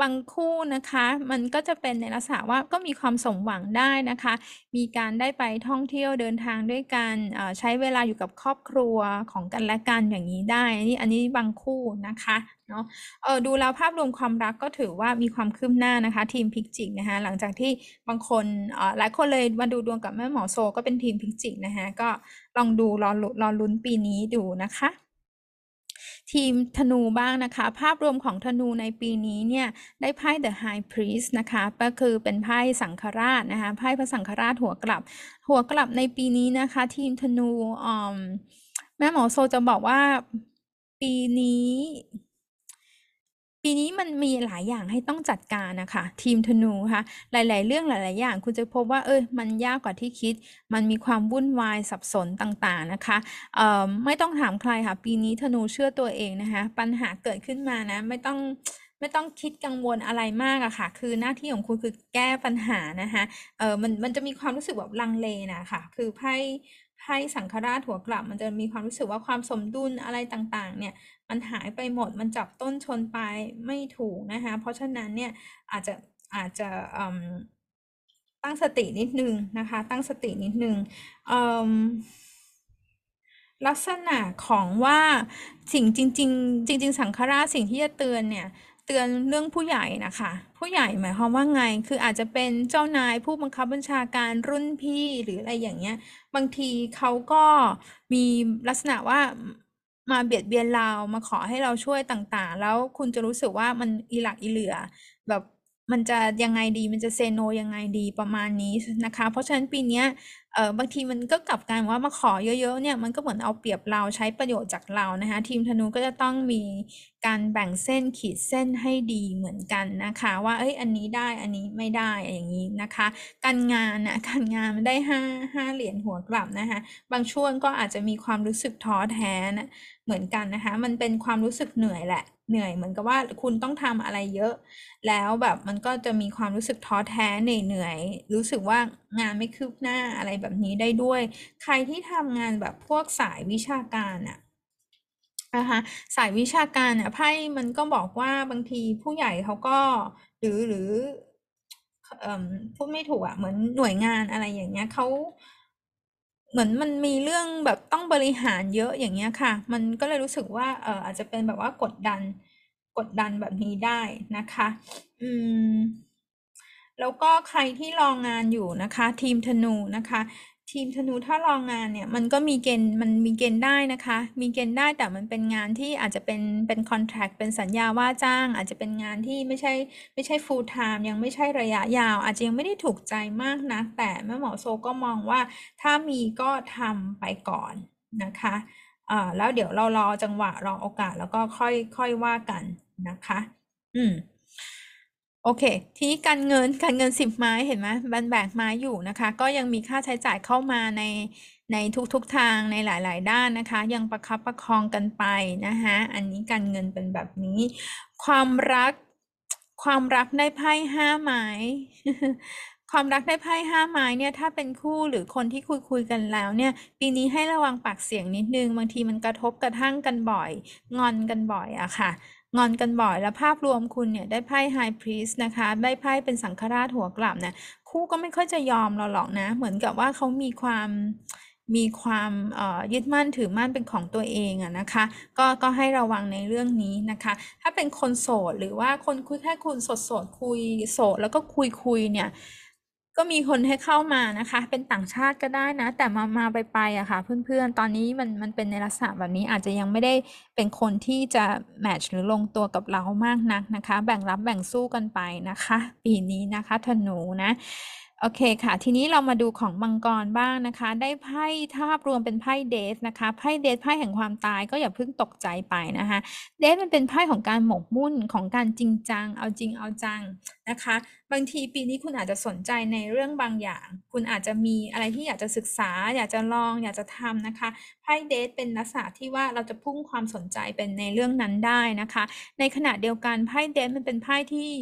บางคู่นะคะมันก็จะเป็นในลักษณะว่าก็มีความสมหวังได้นะคะมีการได้ไปท่องเที่ยวเดินทางด้วยกันใช้เวลาอยู่กับครอบครัวของกันและกันอย่างนี้ได้นี่อันนี้บางคู่นะคะเนาะดูแล้วภาพรวมความรักก็ถือว่ามีความคืบหน้านะคะทีมพิจิกนะคะหลังจากที่บางคนหลายคนเลยมาดูดวงกับแม่หมอโซก็เป็นทีมพิจิกนะคะก็ลองดูรอลุ้นปีนี้ดูนะคะทีมธนูบ้างนะคะภาพรวมของธนูในปีนี้เนี่ยได้ไพ่ The High Priest นะคะก็คือเป็นไพ่สังฆราชนะคะไพ่พระสังฆราชหัวกลับในปีนี้นะคะทีมธนูแม่หมอโซจะบอกว่าปีนี้มันมีหลายอย่างให้ต้องจัดการนะคะทีมธนูค่ะหลายๆเรื่องหลายๆอย่างคุณจะพบว่ามันยากกว่าที่คิดมันมีความวุ่นวายสับสนต่างๆนะคะไม่ต้องถามใครค่ะปีนี้ธนูเชื่อตัวเองนะคะปัญหาเกิดขึ้นมานะไม่ต้องคิดกังวลอะไรมากอะค่ะคือหน้าที่ของคุณคือแก้ปัญหานะคะมันจะมีความรู้สึกแบบลังเลนะคะคือไพ่ ไพ่สังฆราชหัวกลับมันจะมีความรู้สึกว่าความสมดุลอะไรต่างๆเนี่ยมันหายไปหมดมันจับต้นชนปลายไม่ถูกนะคะเพราะฉะนั้นเนี่ยอาจจะตั้งสตินิดนึงนะคะตั้งสตินิดนึงลักษณะของว่าสิ่งจริงสังฆราชสิ่งที่จะเตือนเนี่ยเตือนเรื่องผู้ใหญ่นะคะผู้ใหญ่หมายความว่าไงคืออาจจะเป็นเจ้านายผู้บังคับบัญชาการรุ่นพี่หรืออะไรอย่างเงี้ยบางทีเขาก็มีลักษณะว่ามาเบียดเบียนเรามาขอให้เราช่วยต่างๆแล้วคุณจะรู้สึกว่ามันอีหลักอีเหลือแบบมันจะยังไงดีมันจะเซโนยังไงดีประมาณนี้นะคะเพราะฉะนั้นปีนี้บางทีมันก็กลับกันว่ามาขอเยอะๆเนี่ยมันก็เหมือนเอาเปรียบเราใช้ประโยชน์จากเรานะคะทีมธนูก็จะต้องมีการแบ่งเส้นขีดเส้นให้ดีเหมือนกันนะคะว่าเอ้ยอันนี้ได้อันนี้ไม่ได้อย่างนี้นะคะการงานนะการงานมันได้ห้าเหรียญหัวกลับนะคะบางช่วงก็อาจจะมีความรู้สึกท้อแท้นะเหมือนกันนะคะมันเป็นความรู้สึกเหนื่อยแหละเหนื่อยเหมือนกับว่าคุณต้องทำอะไรเยอะแล้วแบบมันก็จะมีความรู้สึกท้อแท้เหนื่อยรู้สึกว่างานไม่คืบหน้าอะไรแบบนี้ได้ด้วยใครที่ทำงานแบบพวกสายวิชาการอะนะคะสายวิชาการเนี่ยไพ่มันก็บอกว่าบางทีผู้ใหญ่เขาก็หรือพูดไม่ถูกอะเหมือนหน่วยงานอะไรอย่างเงี้ยเขาเหมือนมันมีเรื่องแบบต้องบริหารเยอะอย่างเงี้ยค่ะมันก็เลยรู้สึกว่าอาจจะเป็นแบบว่ากดดันแบบนี้ได้นะคะแล้วก็ใครที่รองงานอยู่นะคะทีมธนูนะคะทีมธนูถ้ารองงานเนี่ยมันก็มีเกณฑ์ได้นะคะมีเกณฑ์ได้แต่มันเป็นงานที่อาจจะเป็นคอนแทรคเป็นสัญญาว่าจ้างอาจจะเป็นงานที่ไม่ใช่ full time ยังไม่ใช่ระยะยาวอาจจะยังไม่ได้ถูกใจมากนะแต่แม่หมอโซก็มองว่าถ้ามีก็ทำไปก่อนนะคะแล้วเดี๋ยวเรารอจังหวะรอโอกาสแล้วก็ค่อยว่ากันนะคะโอเคที่การเงิน10ไม้เห็นไหมบันแบกไม้อยู่นะคะก็ยังมีค่าใช้จ่ายเข้ามาในทุกๆทางในหลายๆด้านนะคะยังประคับประคองกันไปนะคะอันนี้การเงินเป็นแบบนี้ความรักได้ไพ่5ไม้ ความรักได้ไพ่5ไม้เนี่ยถ้าเป็นคู่หรือคนที่คุยกันแล้วเนี่ยปีนี้ให้ระวังปากเสียงนิดนึงบางทีมันกระทบกระทั่งกันบ่อยงอนกันบ่อยอะค่ะงอนกันบ่อยแล้วภาพรวมคุณเนี่ยได้ไพ่ไฮพรีสนะคะได้ไพ่เป็นสังฆราชหัวกลับนะคู่ก็ไม่ค่อยจะยอมเราหรอกนะเหมือนกับว่าเขามีความยึดมั่นถือมั่นเป็นของตัวเองอะนะคะก็ให้ระวังในเรื่องนี้นะคะถ้าเป็นคนโสดหรือว่าคนคุยแค่คุณโสดคุยโสดแล้วก็คุยเนี่ยก็มีคนให้เข้ามานะคะเป็นต่างชาติก็ได้นะแต่มาไปอะค่ะเพื่อนๆตอนนี้มันเป็นในลักษณะแบบนี้อาจจะยังไม่ได้เป็นคนที่จะแมทช์หรือลงตัวกับเรามากนักนะคะแบ่งรับแบ่งสู้กันไปนะคะปีนี้นะคะธนูนะโอเคค่ะทีนี้เรามาดูของมังกรบ้างนะคะได้ไพ่ทาบรวมเป็นไพ่เดธนะคะไพ่เดธไพ่แห่งความตายก็อย่าเพิ่งตกใจไปนะคะเดธมันเป็นไพ่ของการหมกมุ่นของการจริงจังเอาจริงเอาจังนะคะบางทีปีนี้คุณอาจจะสนใจในเรื่องบางอย่างคุณอาจจะมีอะไรที่อยากจะศึกษาอยากจะลองอยากจะทำนะคะไพ่เดธเป็นลักษณะที่ว่าเราจะพุ่งความสนใจเป็นในเรื่องนั้นได้นะคะในขณะเดียวกันไพ่เดธมันเป็นไพ่ที่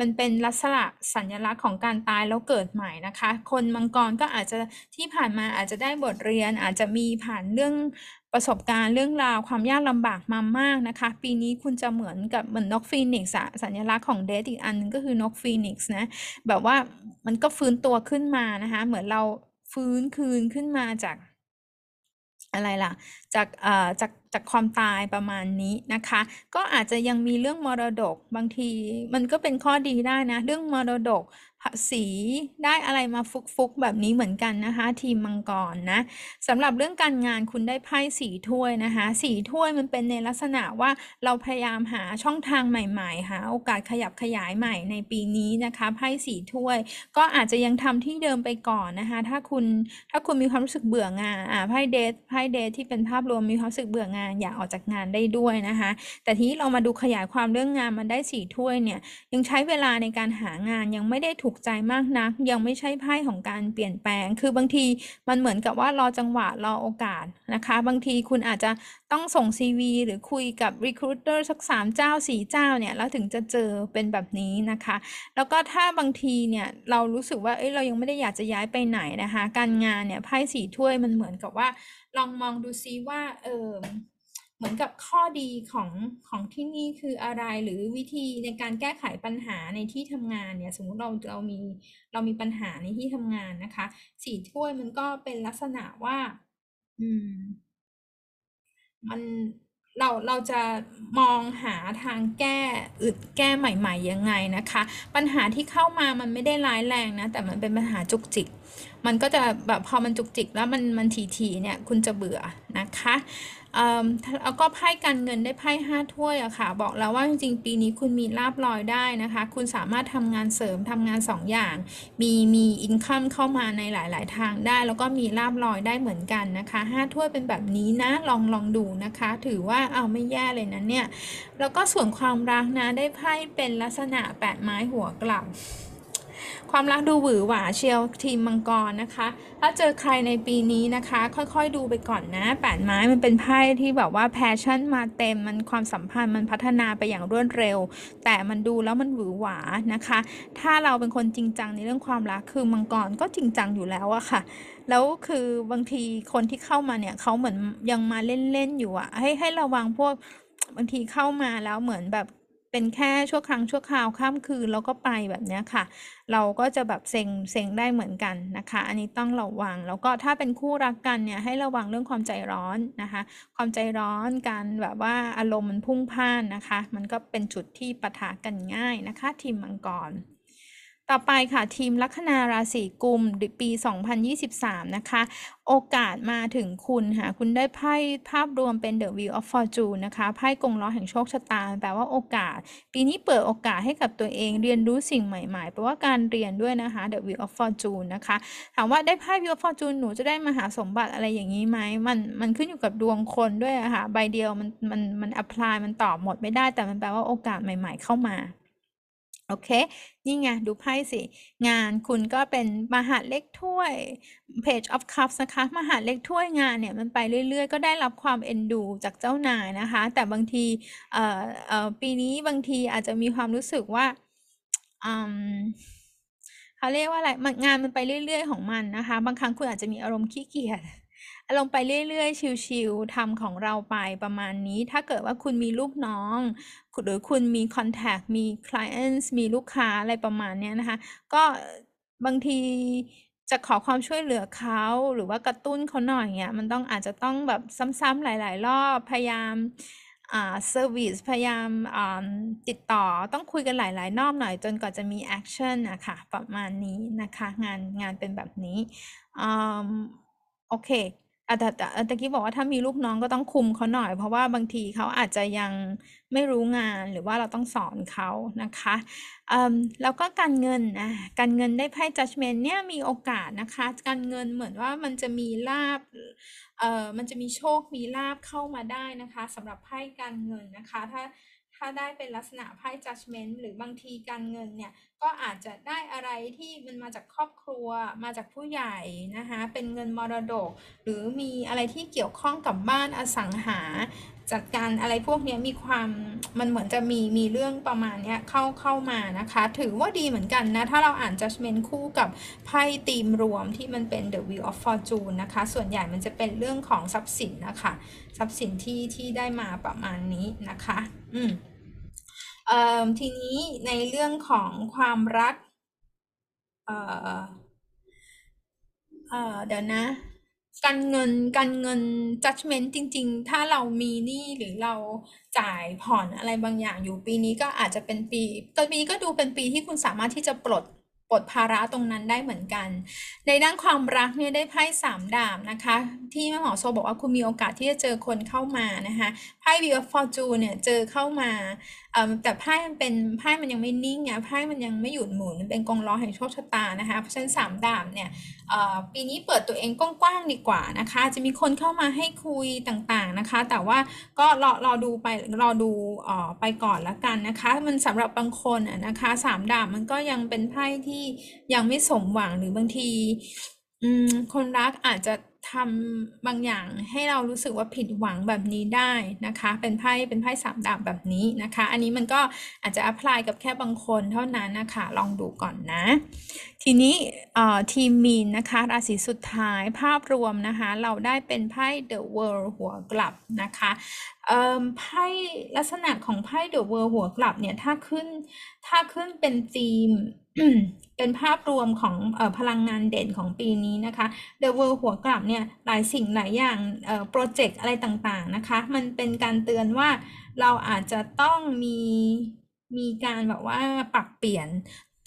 มันเป็นลักษณะสัญลักษณ์ของการตายแล้วเกิดใหม่นะคะคนมังกรก็อาจจะที่ผ่านมาอาจจะได้บทเรียนอาจจะมีผ่านเรื่องประสบการณ์เรื่องราวความยากลำบากมามากนะคะปีนี้คุณจะเหมือนนกฟีนิกซ์สัญลักษณ์ของเดธอีกอันนึงก็คือนกฟีนิกซ์นะแบบว่ามันก็ฟื้นตัวขึ้นมานะคะเหมือนเราฟื้นคืนขึ้นมาจากอะไรล่ะจากความตายประมาณนี้นะคะก็อาจจะยังมีเรื่องมรดกบางทีมันก็เป็นข้อดีได้นะเรื่องมรดกภาษีได้อะไรมาฟุกแบบนี้เหมือนกันนะคะทีมมังกรนะสำหรับเรื่องการงานคุณได้ไพ่4ถ้วยนะคะ4ถ้วยมันเป็นในลักษณะว่าเราพยายามหาช่องทางใหม่ๆหาโอกาสขยับขยายใหม่ในปีนี้นะคะไพ่4ถ้วยก็อาจจะยังทำที่เดิมไปก่อนนะคะถ้าคุณมีความรู้สึกเบื่องานไพ่เดธที่เป็นภาพ พรวมมีความรู้สึกเบื่องานอยากออกจากงานได้ด้วยนะคะแต่ทีนี้เรามาดูขยายความเรื่องงานมันได้4ถ้วยเนี่ยยังใช้เวลาในการหางานยังไม่ได้ถูกใจมากนักยังไม่ใช่ไพ่ของการเปลี่ยนแปลงคือบางทีมันเหมือนกับว่ารอจังหวะรอโอกาสนะคะบางทีคุณอาจจะต้องส่ง CV หรือคุยกับ recruiter สัก3เจ้า4เจ้าเนี่ยแล้วถึงจะเจอเป็นแบบนี้นะคะแล้วก็ถ้าบางทีเนี่ยเรารู้สึกว่าเรายังไม่ได้อยากจะย้ายไปไหนนะคะการงานเนี่ยไพ่4ถ้วยมันเหมือนกับว่าลองมองดูซิว่าเหมือนกับข้อดีของที่นี่คืออะไรหรือวิธีในการแก้ไขปัญหาในที่ทำงานเนี่ยสมมติเรามีปัญหาในที่ทำงานนะคะสี่ถ้วยมันก็เป็นลักษณะว่ามันเราจะมองหาทางแก้ใหม่ๆยังไงนะคะปัญหาที่เข้ามามันไม่ได้ร้ายแรงนะแต่มันเป็นปัญหาจุกจิกมันก็จะแบบพอมันจุกจิกแล้วมันทีเนี่ยคุณจะเบื่อนะคะแล้วก็ไพ่การเงินได้ไพ่5ถ้วยอะค่ะบอกแล้วว่าจริงๆปีนี้คุณมีลาภลอยได้นะคะคุณสามารถทำงานเสริมทำงาน2อย่างมีอินคัมเข้ามาในหลายๆทางได้แล้วก็มีลาภลอยได้เหมือนกันนะคะ5ถ้วยเป็นแบบนี้นะลองดูนะคะถือว่าไม่แย่เลยนะเนี่ยแล้วก็ส่วนความรักนะได้ไพ่เป็นลักษณะ8ไม้หัวกลับความรักดูหวือหวาเชียวทีมมังกรนะคะถ้าเจอใครในปีนี้นะคะค่อยๆดูไปก่อนนะแปดไม้มันเป็นไพ่ที่แบบว่าแพชชั่นมาเต็มมันความสัมพันธ์มันพัฒนาไปอย่างรวดเร็วแต่มันดูแล้วมันหวือหวานะคะถ้าเราเป็นคนจริงจังในเรื่องความรักคือมังกรก็จริงจังอยู่แล้วอะค่ะแล้วคือบางทีคนที่เข้ามาเนี่ยเขาเหมือนยังมาเล่นๆอยู่อะให้ระวังพวกบางทีเข้ามาแล้วเหมือนแบบเป็นแค่ชั่วครั้งชั่วคราวข้ามคืนแล้วก็ไปแบบนี้ค่ะเราก็จะแบบเซ็งได้เหมือนกันนะคะอันนี้ต้องระวังแล้วก็ถ้าเป็นคู่รักกันเนี่ยให้ระวังเรื่องความใจร้อนนะคะความใจร้อนการแบบว่าอารมณ์มันพุ่งพ่านนะคะมันก็เป็นจุดที่ปะทะกันง่ายนะคะทีมมังกรต่อไปค่ะทีมลัคนาราศีกุมปี2023นะคะโอกาสมาถึงคุณค่ะคุณได้ไพ่ภาพรวมเป็น The Wheel of Fortune นะคะไพ่กงล้อแห่งโชคชะตาแปลว่าโอกาสปีนี้เปิดโอกาสให้กับตัวเองเรียนรู้สิ่งใหม่ๆแปลว่าการเรียนด้วยนะคะ The Wheel of Fortune นะคะถามว่าได้ไพ่ Wheel of Fortune หนูจะได้มหาสมบัติอะไรอย่างนี้ไหมมันขึ้นอยู่กับดวงคนด้วยค่ะใบเดียวมันแอพพลายมันตอบหมดไม่ได้แต่มันแปลว่าโอกาสใหม่ๆเข้ามาโอเคนี่ไงดูไพ่สิงานคุณก็เป็นมหาเล็กถ้วย Page of Cups นะคะมหาเล็กถ้วยงานเนี่ยมันไปเรื่อยๆก็ได้รับความเอ็นดูจากเจ้านายนะคะแต่บางทีปีนี้บางทีอาจจะมีความรู้สึกว่าเขาเรียกว่าอะไรงานมันไปเรื่อยๆของมันนะคะบางครั้งคุณอาจจะมีอารมณ์ขี้เกียจลงไปเรื่อยๆชิวๆทำของเราไปประมาณนี้ถ้าเกิดว่าคุณมีลูกน้องหรือคุณมีคอนแทคมี clients มีลูกค้าอะไรประมาณนี้นะคะก็บางทีจะขอความช่วยเหลือเขาหรือว่ากระตุ้นเขาหน่อยเนี่ยมันต้องอาจจะต้องแบบซ้ำๆหลายๆรอบพยายามเซอร์วิสพยายามติดต่อต้องคุยกันหลายๆรอบหน่อยจนกว่าจะมีแอคชั่นนะคะประมาณนี้นะคะงานเป็นแบบนี้โอเคแต่ตะกี้บอกว่าถ้ามีลูกน้องก็ต้องคุมเขาหน่อยเพราะว่าบางทีเขาอาจจะยังไม่รู้งานหรือว่าเราต้องสอนเขานะคะแล้วก็การเงินการเงินได้ไพ่ Judgment เนี่ยมีโอกาสนะคะการเงินเหมือนว่ามันจะมีลาภมันจะมีโชคมีลาภเข้ามาได้นะคะสำหรับไพ่การเงินนะคะถ้าได้เป็นลักษณะไพ่ Judgment หรือบางทีการเงินเนี่ยก็อาจจะได้อะไรที่มันมาจากครอบครัวมาจากผู้ใหญ่นะคะเป็นเงินมรดกหรือมีอะไรที่เกี่ยวข้องกับบ้านอสังหาจัดการอะไรพวกนี้มีความมันเหมือนจะมีเรื่องประมาณนี้เข้ามานะคะถือว่าดีเหมือนกันนะถ้าเราอ่าน Judgment คู่กับไพ่ธีมรวมที่มันเป็น The Wheel of Fortune นะคะส่วนใหญ่มันจะเป็นเรื่องของทรัพย์สินนะคะทรัพย์สินที่ได้มาประมาณนี้นะคะทีนี้ในเรื่องของความรักเดี๋ยวนะการเงิน judgment จริงๆถ้าเรามีหนี้หรือเราจ่ายผ่อนอะไรบางอย่างอยู่ปีนี้ก็อาจจะเป็นปีแต่ปีก็ดูเป็นปีที่คุณสามารถที่จะปลดภาระตรงนั้นได้เหมือนกันในด้านความรักเนี่ยได้ไพ่3ดาบนะคะที่แม่หมอโซบอกว่าคุณมีโอกาสที่จะเจอคนเข้ามานะคะไพ่ Wheel of Fortune เนี่ยเจอเข้ามา แต่ไพ่มันเป็นไพ่มันยังไม่นิ่งไงไพ่มันยังไม่หยุดหมุนมันเป็นกองล้อแห่งโชคชะตานะคะเพราะฉะนั้นสามดาบเนี่ยปีนี้เปิดตัวเองกว้างๆดีกว่านะคะจะมีคนเข้ามาให้คุยต่างๆนะคะแต่ว่าก็รอดูไปรอดูไปก่อนละกันนะคะมันสำหรับบางคนนะคะสามดาบมันก็ยังเป็นไพ่ที่ยังไม่สมหวังหรือบางทีคนรักอาจจะทำบางอย่างให้เรารู้สึกว่าผิดหวังแบบนี้ได้นะคะเป็นไพ่สามดาบแบบนี้นะคะอันนี้มันก็อาจจะอัพพลายกับแค่บางคนเท่านั้นนะคะลองดูก่อนนะทีนี้ทีมมีนนะคะราศีสุดท้ายภาพรวมนะคะเราได้เป็นไพ่ The World หัวกลับนะคะไพ่ลักษณะของไพ่ The World หัวกลับเนี่ยถ้าขึ้นเป็นธีม เป็นภาพรวมของพลังงานเด่นของปีนี้นะคะ The World หัวกลับเนี่ยหลายสิ่งหลายอย่างโปรเจกต์อะไรต่างๆนะคะมันเป็นการเตือนว่าเราอาจจะต้องมีการแบบว่าปรับเปลี่ยน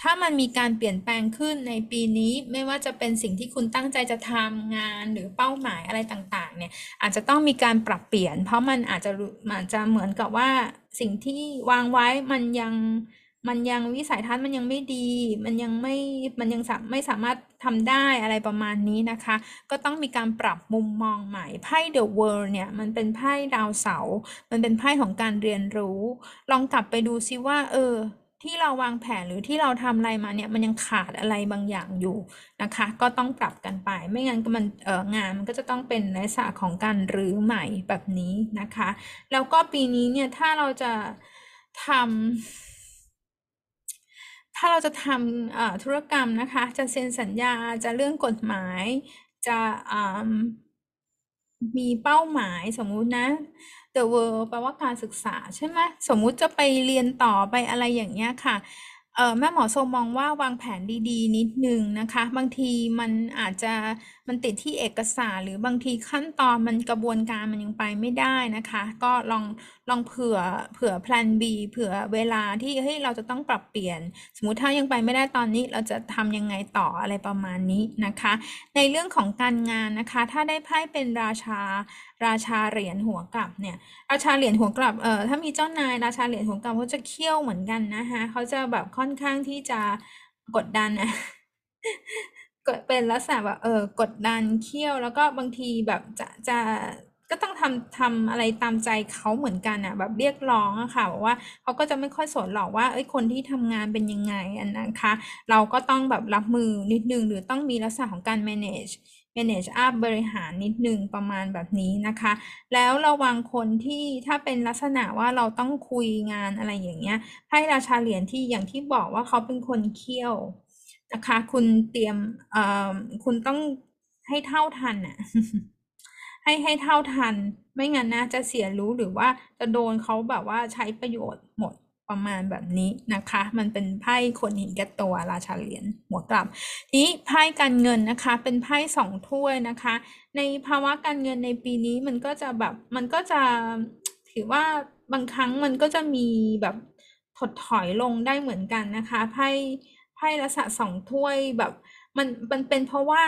ถ้ามันมีการเปลี่ยนแปลงขึ้นในปีนี้ไม่ว่าจะเป็นสิ่งที่คุณตั้งใจจะทำงานหรือเป้าหมายอะไรต่างๆเนี่ยอาจจะต้องมีการปรับเปลี่ยนเพราะมันอาจจะเหมือนกับว่าสิ่งที่วางไว้มันยังวิสัยทัศน์มันยังไม่ดีมันยังไม่สามารถทำได้อะไรประมาณนี้นะคะก็ต้องมีการปรับมุมมองใหม่ไพ่ The World เนี่ยมันเป็นไพ่ดาวเสาร์มันเป็นไพ่ของการเรียนรู้ลองกลับไปดูซิว่าที่เราวางแผนหรือที่เราทำอะไรมาเนี่ยมันยังขาดอะไรบางอย่างอยู่นะคะก็ต้องปรับกันไปไม่งั้นก็มันงานมันก็จะต้องเป็นในลักษณะของการรื้อใหม่แบบนี้นะคะแล้วก็ปีนี้เนี่ยถ้าเราจะทำธุรกรรมนะคะจะเซ็นสัญญาจะเรื่องกฎหมายจะมีเป้าหมายสมมุตินะThe world แปลว่าการศึกษาใช่ไหมสมมุติจะไปเรียนต่อไปอะไรอย่างเงี้ยค่ะแม่หมอโซมองว่าวางแผนดีๆนิดนึงนะคะบางทีมันอาจจะมันติดที่เอกสารหรือบางทีขั้นตอนมันกระบวนการมันยังไปไม่ได้นะคะก็ลองเผื่อแพลน B เผื่อเวลาที่เฮ้ยเราจะต้องปรับเปลี่ยนสมมุติถ้ายังไปไม่ได้ตอนนี้เราจะทำยังไงต่ออะไรประมาณนี้นะคะในเรื่องของการงานนะคะถ้าได้ไพ่เป็นราชาเหรียญหัวกลับเนี่ยราชาเหรียญหัวกลับถ้ามีเจ้านายราชาเหรียญหัวกลับเขาจะเคี่ยวเหมือนกันนะคะเขาจะแบบค่อนข้างที่จะกดดันนะเป็นลักษณะแบบกดดันเคี่ยวแล้วก็บางทีแบบจะก็ต้องทำอะไรตามใจเขาเหมือนกันอ่ะแบบเรียกร้องอะค่ะบอกว่าเขาก็จะไม่ค่อยสนหรอกว่าคนที่ทำงานเป็นยังไงอันนั้นค่ะเราก็ต้องแบบรับมือนิดนึงหรือต้องมีลักษณะของการ manage up บริหารนิดนึงประมาณแบบนี้นะคะแล้วระวังคนที่ถ้าเป็นลักษณะว่าเราต้องคุยงานอะไรอย่างเงี้ยให้ราชาเหรียญที่อย่างที่บอกว่าเขาเป็นคนเคี่ยวนะคะคุณเตรียมคุณต้องให้เท่าทันอ่ะ ให้เท่าทันไม่งั้นนะจะเสียรู้หรือว่าจะโดนเขาแบบว่าใช้ประโยชน์หมดประมาณแบบนี้นะคะมันเป็นไพ่คนเห็นแก่ตัวราชาเหรียญหัวกลับทีนี้ไพ่การเงินนะคะเป็นไพ่สองถ้วยนะคะในภาวะการเงินในปีนี้มันก็จะถือว่าบางครั้งมันก็จะมีแบบถดถอยลงได้เหมือนกันนะคะไพ่ลักษณะสองถ้วยแบบมันเป็นเพราะว่า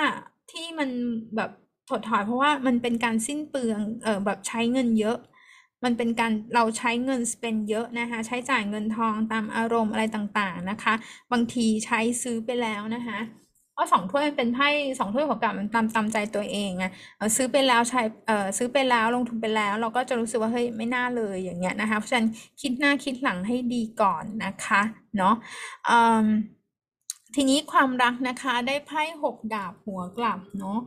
ที่มันแบบถดถอยเพราะว่ามันเป็นการสิ้นเปลืองแบบใช้เงินเยอะมันเป็นการเราใช้เงิน spend เยอะนะคะใช้จ่ายเงินทองตามอารมณ์อะไรต่างๆนะคะบางทีใช้ซื้อไปแล้วนะคะเพราะสองถ้วยเป็นไพ่สองถ้วยหัวกลับมันตามใจตัวเองไงซื้อไปแล้วใช้ซื้อไปแล้วลงทุนไปแล้วเราก็จะรู้สึกว่าเฮ้ยไม่น่าเลยอย่างเงี้ยนะคะเพราะฉะนั้นคิดหน้าคิดหลังให้ดีก่อนนะคะเนาะทีนี้ความรักนะคะได้ไพ่หกดาบหัวกลับเนาะ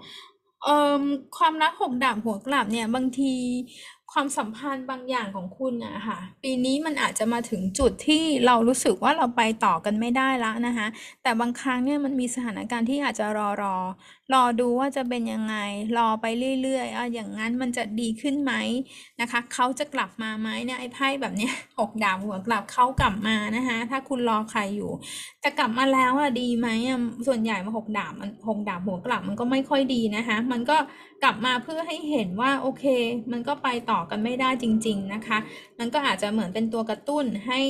ความรักหกดาบหัวกลับเนี่ยบางทีความสัมพันธ์บางอย่างของคุณนะคะปีนี้มันอาจจะมาถึงจุดที่เรารู้สึกว่าเราไปต่อกันไม่ได้แล้วนะคะแต่บางครั้งเนี่ยมันมีสถานการณ์ที่อาจจะรอดูว่าจะเป็นยังไงรอไปเรื่อยๆอย่างนั้นมันจะดีขึ้นไหมนะคะเขาจะกลับมาไหมเนี่ยไอ้ไพ่แบบเนี้ยหกดาบหัวกลับเขากลับมานะคะถ้าคุณรอใครอยู่จะกลับมาแล้วดีไหมส่วนใหญ่มาหกดาบหัวกลับมันก็ไม่ค่อยดีนะคะมันก็กลับมาเพื่อให้เห็นว่าโอเคมันก็ไปต่อกันไม่ได้จริงๆนะคะมันก็อาจจะเหมือนเป็นตัวกระตุ้นให้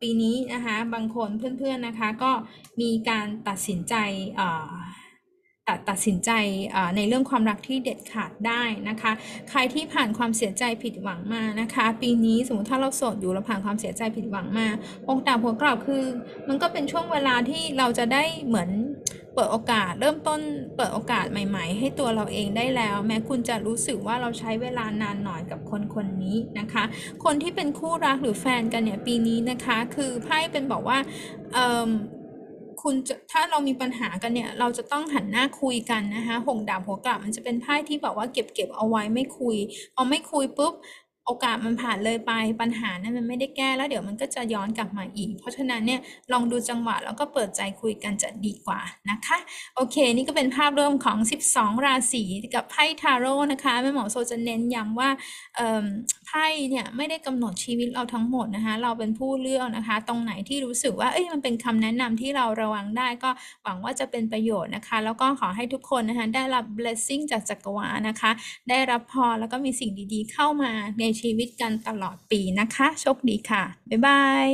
ปีนี้นะคะบางคนเพื่อนๆนะคะก็มีการตัดสินใจ ตัดสินใจในเรื่องความรักที่เด็ดขาดได้นะคะใครที่ผ่านความเสียใจผิดหวังมานะคะปีนี้สมมติถ้าเราโสดอยู่เราผ่านความเสียใจผิดหวังมาองค์ดาวหัวกรอบคือมันก็เป็นช่วงเวลาที่เราจะได้เหมือนเปิดโอกาสเริ่มต้นเปิดโอกาสใหม่ๆให้ตัวเราเองได้แล้วแม้คุณจะรู้สึกว่าเราใช้เวลานานหน่อยกับคนๆนี้นะคะคนที่เป็นคู่รักหรือแฟนกันเนี่ยปีนี้นะคะคือไพ่เป็นบอกว่าคุณถ้าเรามีปัญหากันเนี่ยเราจะต้องหันหน้าคุยกันนะคะหงดาบหัวกลับมันจะเป็นไพ่ที่บอกว่าเก็บเอาไว้ไม่คุยพอไม่คุยปุ๊บโอกาสมันผ่านเลยไปปัญหานั้นมันไม่ได้แก้แล้วเดี๋ยวมันก็จะย้อนกลับมาอีกเพราะฉะนั้นเนี่ยลองดูจังหวะแล้วก็เปิดใจคุยกันจะดีกว่านะคะโอเคนี่ก็เป็นภาพรวมของ12ราศีกับไพ่ทาโร่นะคะแม่หมอโซจะเน้นย้ำว่าไพ่เนี่ยไม่ได้กำหนดชีวิตเราทั้งหมดนะคะเราเป็นผู้เลือกนะคะตรงไหนที่รู้สึกว่ามันเป็นคำแนะนำที่เราระวังได้ก็หวังว่าจะเป็นประโยชน์นะคะแล้วก็ขอให้ทุกคนนะคะได้รับ blessing จากจักรวาลนะคะได้รับพรแล้วก็มีสิ่งดีๆเข้ามาในชีวิตกันตลอดปีนะคะโชคดีค่ะบ๊ายบาย